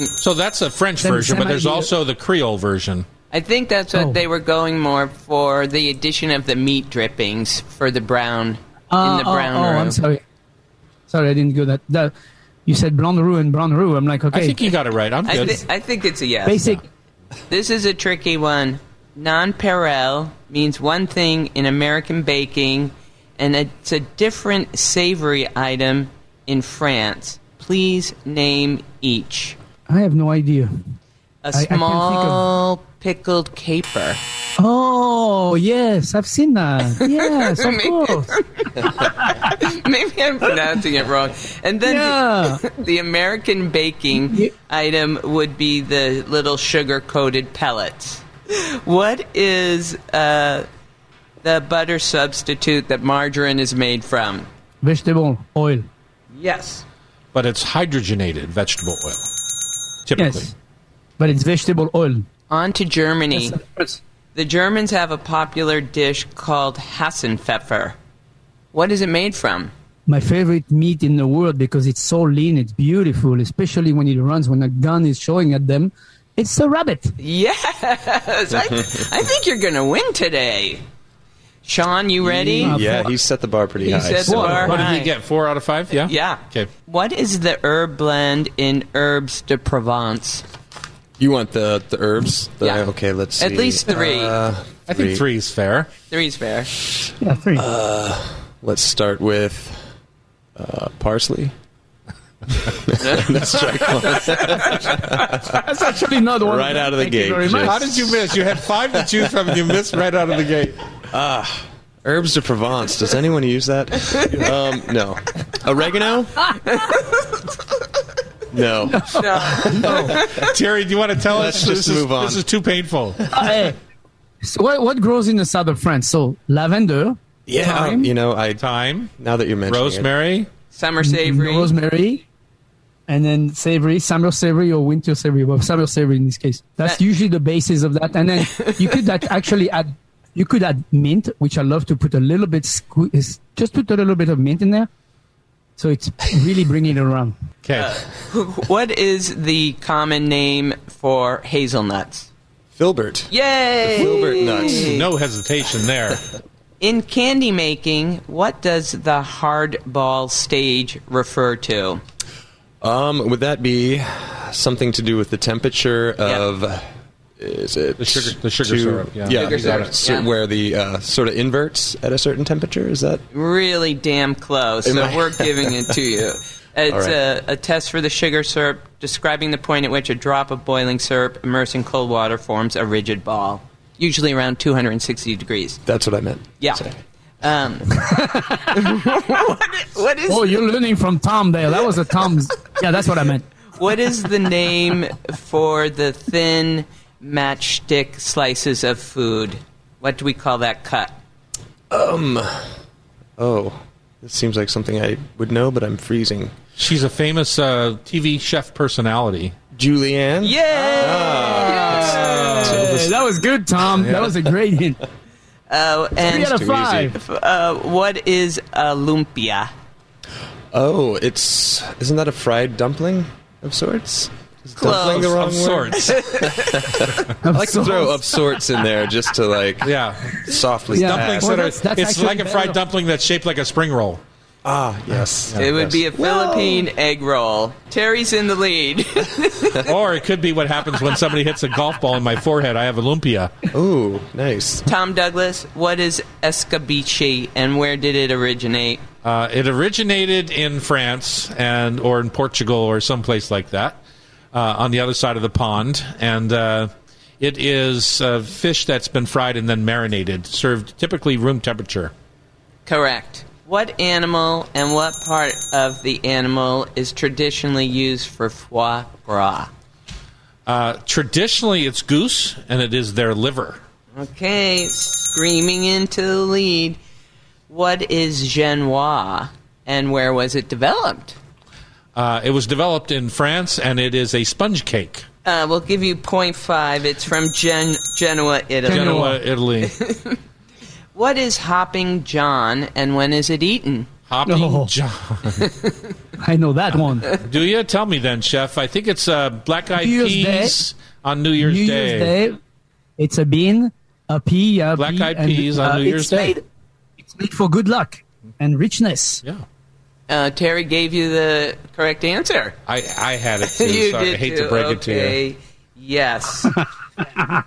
So that's a French Sam, version, Sam but there's idea. also the Creole version. I think that's what oh. they were going more for, the addition of the meat drippings for the brown uh, in the brown oh, roux. Oh, I'm sorry. Sorry, I didn't go that. The, you said blonde roux and brown roux. I'm like, okay. I think you got it right. I'm good. I, th- I think it's a yes. Basic. Yeah. This is a tricky one. Nonpareil means one thing in American baking, and it's a different savory item in France. Please name each. I have no idea. A I, small I can't think of... pickled caper. Oh, yes, I've seen that. Yes, of Maybe. course. Maybe I'm pronouncing it wrong. And then yeah. the, the American baking yeah. item would be the little sugar-coated pellets. What is uh, the butter substitute that margarine is made from? Vegetable oil. Yes. But it's hydrogenated vegetable oil, typically. Yes, but it's vegetable oil. On to Germany. Yes, the Germans have a popular dish called Hassenpfeffer. What is it made from? My favorite meat in the world because it's so lean, it's beautiful, especially when it runs, when a gun is showing at them. It's a rabbit. Yes. I, th- I think you're going to win today. Sean, you ready? Yeah, he set the bar pretty he high. He set so. the bar What high. did he get? Four out of five? Yeah? Yeah. Okay. What is the herb blend in Herbes de Provence? You want the, the herbs? The, yeah. Okay, let's see. At least three. Uh, three. I think three is fair. Three is fair. Yeah, three. Uh, let's start with uh, parsley. That's, That's actually not one. Right out of the Thank gate. Just... How did you miss? You had five to choose from and you missed right out of the gate. Ah, Herbes de Provence. Does anyone use that? Um, no. Oregano? No. No. No. Terry, do you want to tell Let's us? Just this move is, on. This is too painful. Uh, hey, so what, what grows in the south of France? So lavender, Yeah, thyme. You know, I thyme. Now that you're mentioning rosemary, it. summer savory, rosemary, and then savory, summer savory or winter savory. Well, summer savory in this case. That's that, usually the basis of that. And then you could that actually add, you could add mint, which I love to put a little bit, sque- just put a little bit of mint in there, so it's really bringing it around. Okay. Uh, what is the common name for hazelnuts? Filbert. Yay! The filbert nuts. No hesitation there. In candy making, what does the hardball stage refer to? Um, would that be something to do with the temperature of... Yep. Is it the sugar, the sugar to, syrup. Yeah, yeah, sugar exactly. syrup. Yeah. Where the uh, sort of inverts at a certain temperature, is that? Really damn close. Am so I? We're giving it to you. It's right. a, a test for the sugar syrup, describing the point at which a drop of boiling syrup immersed in cold water forms a rigid ball, usually around two hundred sixty degrees. That's what I meant. Yeah. Um, what, what is? Oh, you're learning from Tom there. That was a Tom's. Yeah, that's what I meant. What is the name for the thin matchstick slices of food? What do we call that cut? Um, oh, this seems like something I would know, but I'm freezing. She's a famous uh, T V chef personality. Julianne? Yay! Ah, Yay! So this, that was good, Tom. Yeah. That was a great hint. Uh, and Three out of five. Uh, what is a lumpia? Oh, it's isn't that a fried dumpling of sorts? Close. The wrong of word? sorts. I like to throw of sorts in there just to like yeah. softly yeah. dumplings well, that that's, that's are, it's like a fried dumpling that's shaped like a spring roll. Ah, yes. Yeah, it would yes. be a Philippine Whoa. egg roll. Terry's in the lead. Or it could be what happens when somebody hits a golf ball in my forehead. I have a lumpia. Ooh, nice. Tom Douglas, what is escabeche and where did it originate? Uh, it originated in France and or in Portugal or someplace like that. Uh, on the other side of the pond, and uh, it is uh, fish that's been fried and then marinated, served typically room temperature. Correct. What animal and what part of the animal is traditionally used for foie gras? Uh, traditionally, it's goose, and it is their liver. Okay, screaming into the lead. What is Genoise, and where was it developed? Uh, it was developed in France, and it is a sponge cake. Uh, we'll give you point five. It's from Gen- Genoa, Italy. Genoa, Italy. What is Hopping John, and when is it eaten? Hopping oh. John. I know that one. Do you? Tell me then, Chef. I think it's uh, black-eyed peas Day. on New Year's, New Year's Day. Day. It's a bean, a pea, a Black-eyed pea, peas and, on uh, New Year's Day. Made, it's made for good luck and richness. Yeah. Uh, Terry gave you the correct answer. I, I had it too. you so did I hate too. to break okay. it to you. Yes.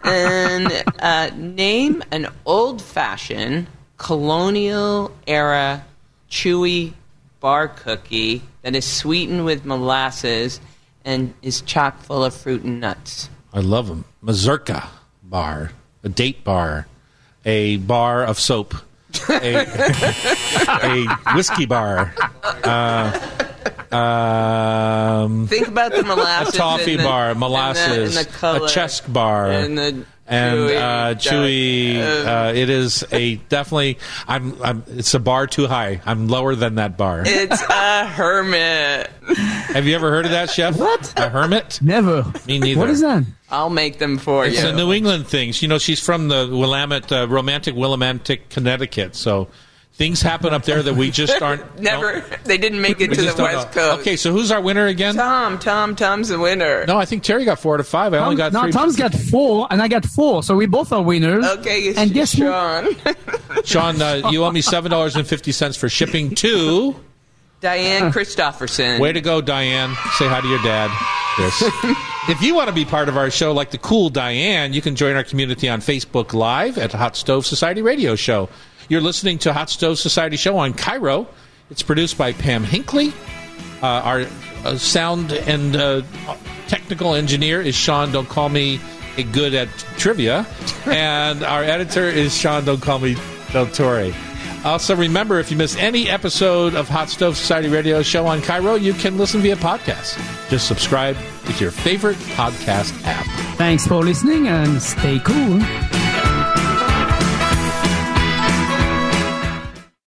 And uh, name an old-fashioned colonial-era chewy bar cookie that is sweetened with molasses and is chock full of fruit and nuts. I love them. Mazurka bar, a date bar, a bar of soap. a, a whiskey bar. Uh, um, Think about the molasses. A toffee and the, bar, molasses, and the, and the color, a Chesk bar, and, the and chewy. Uh, chewy uh, uh, it is a definitely. I'm, I'm. It's a bar too high. I'm lower than that bar. It's a hermit. Have you ever heard of that, Chef? What? A hermit? Never. Me neither. What is that? I'll make them for it's you. It's a New England thing. You know, she's from the Willamette, uh, romantic Willimantic, Connecticut. So things happen up there that we just aren't. Never. They didn't make it to the West Coast. Okay, so who's our winner again? Tom. Tom. Tom's the winner. No, I think Terry got four out of five. I Tom, only got no, three. No, Tom's got four, and I got four. So we both are winners. Okay, and guess Sean. Sean, uh, you owe me seven dollars and fifty cents for shipping to Diane Christofferson. Way to go, Diane. Say hi to your dad. If you want to be part of our show like the cool Diane, you can join our community on Facebook Live at Hot Stove Society Radio Show. You're listening to Hot Stove Society Show on K I R O. It's produced by Pam Hinckley. Uh, our uh, sound and uh, technical engineer is Sean Don't Call Me a Good at Trivia. And our editor is Sean Don't Call Me Del Torre. Also, remember, if you miss any episode of Hot Stove Society Radio Show on K I R O, you can listen via podcast. Just subscribe with your favorite podcast app. Thanks for listening and stay cool.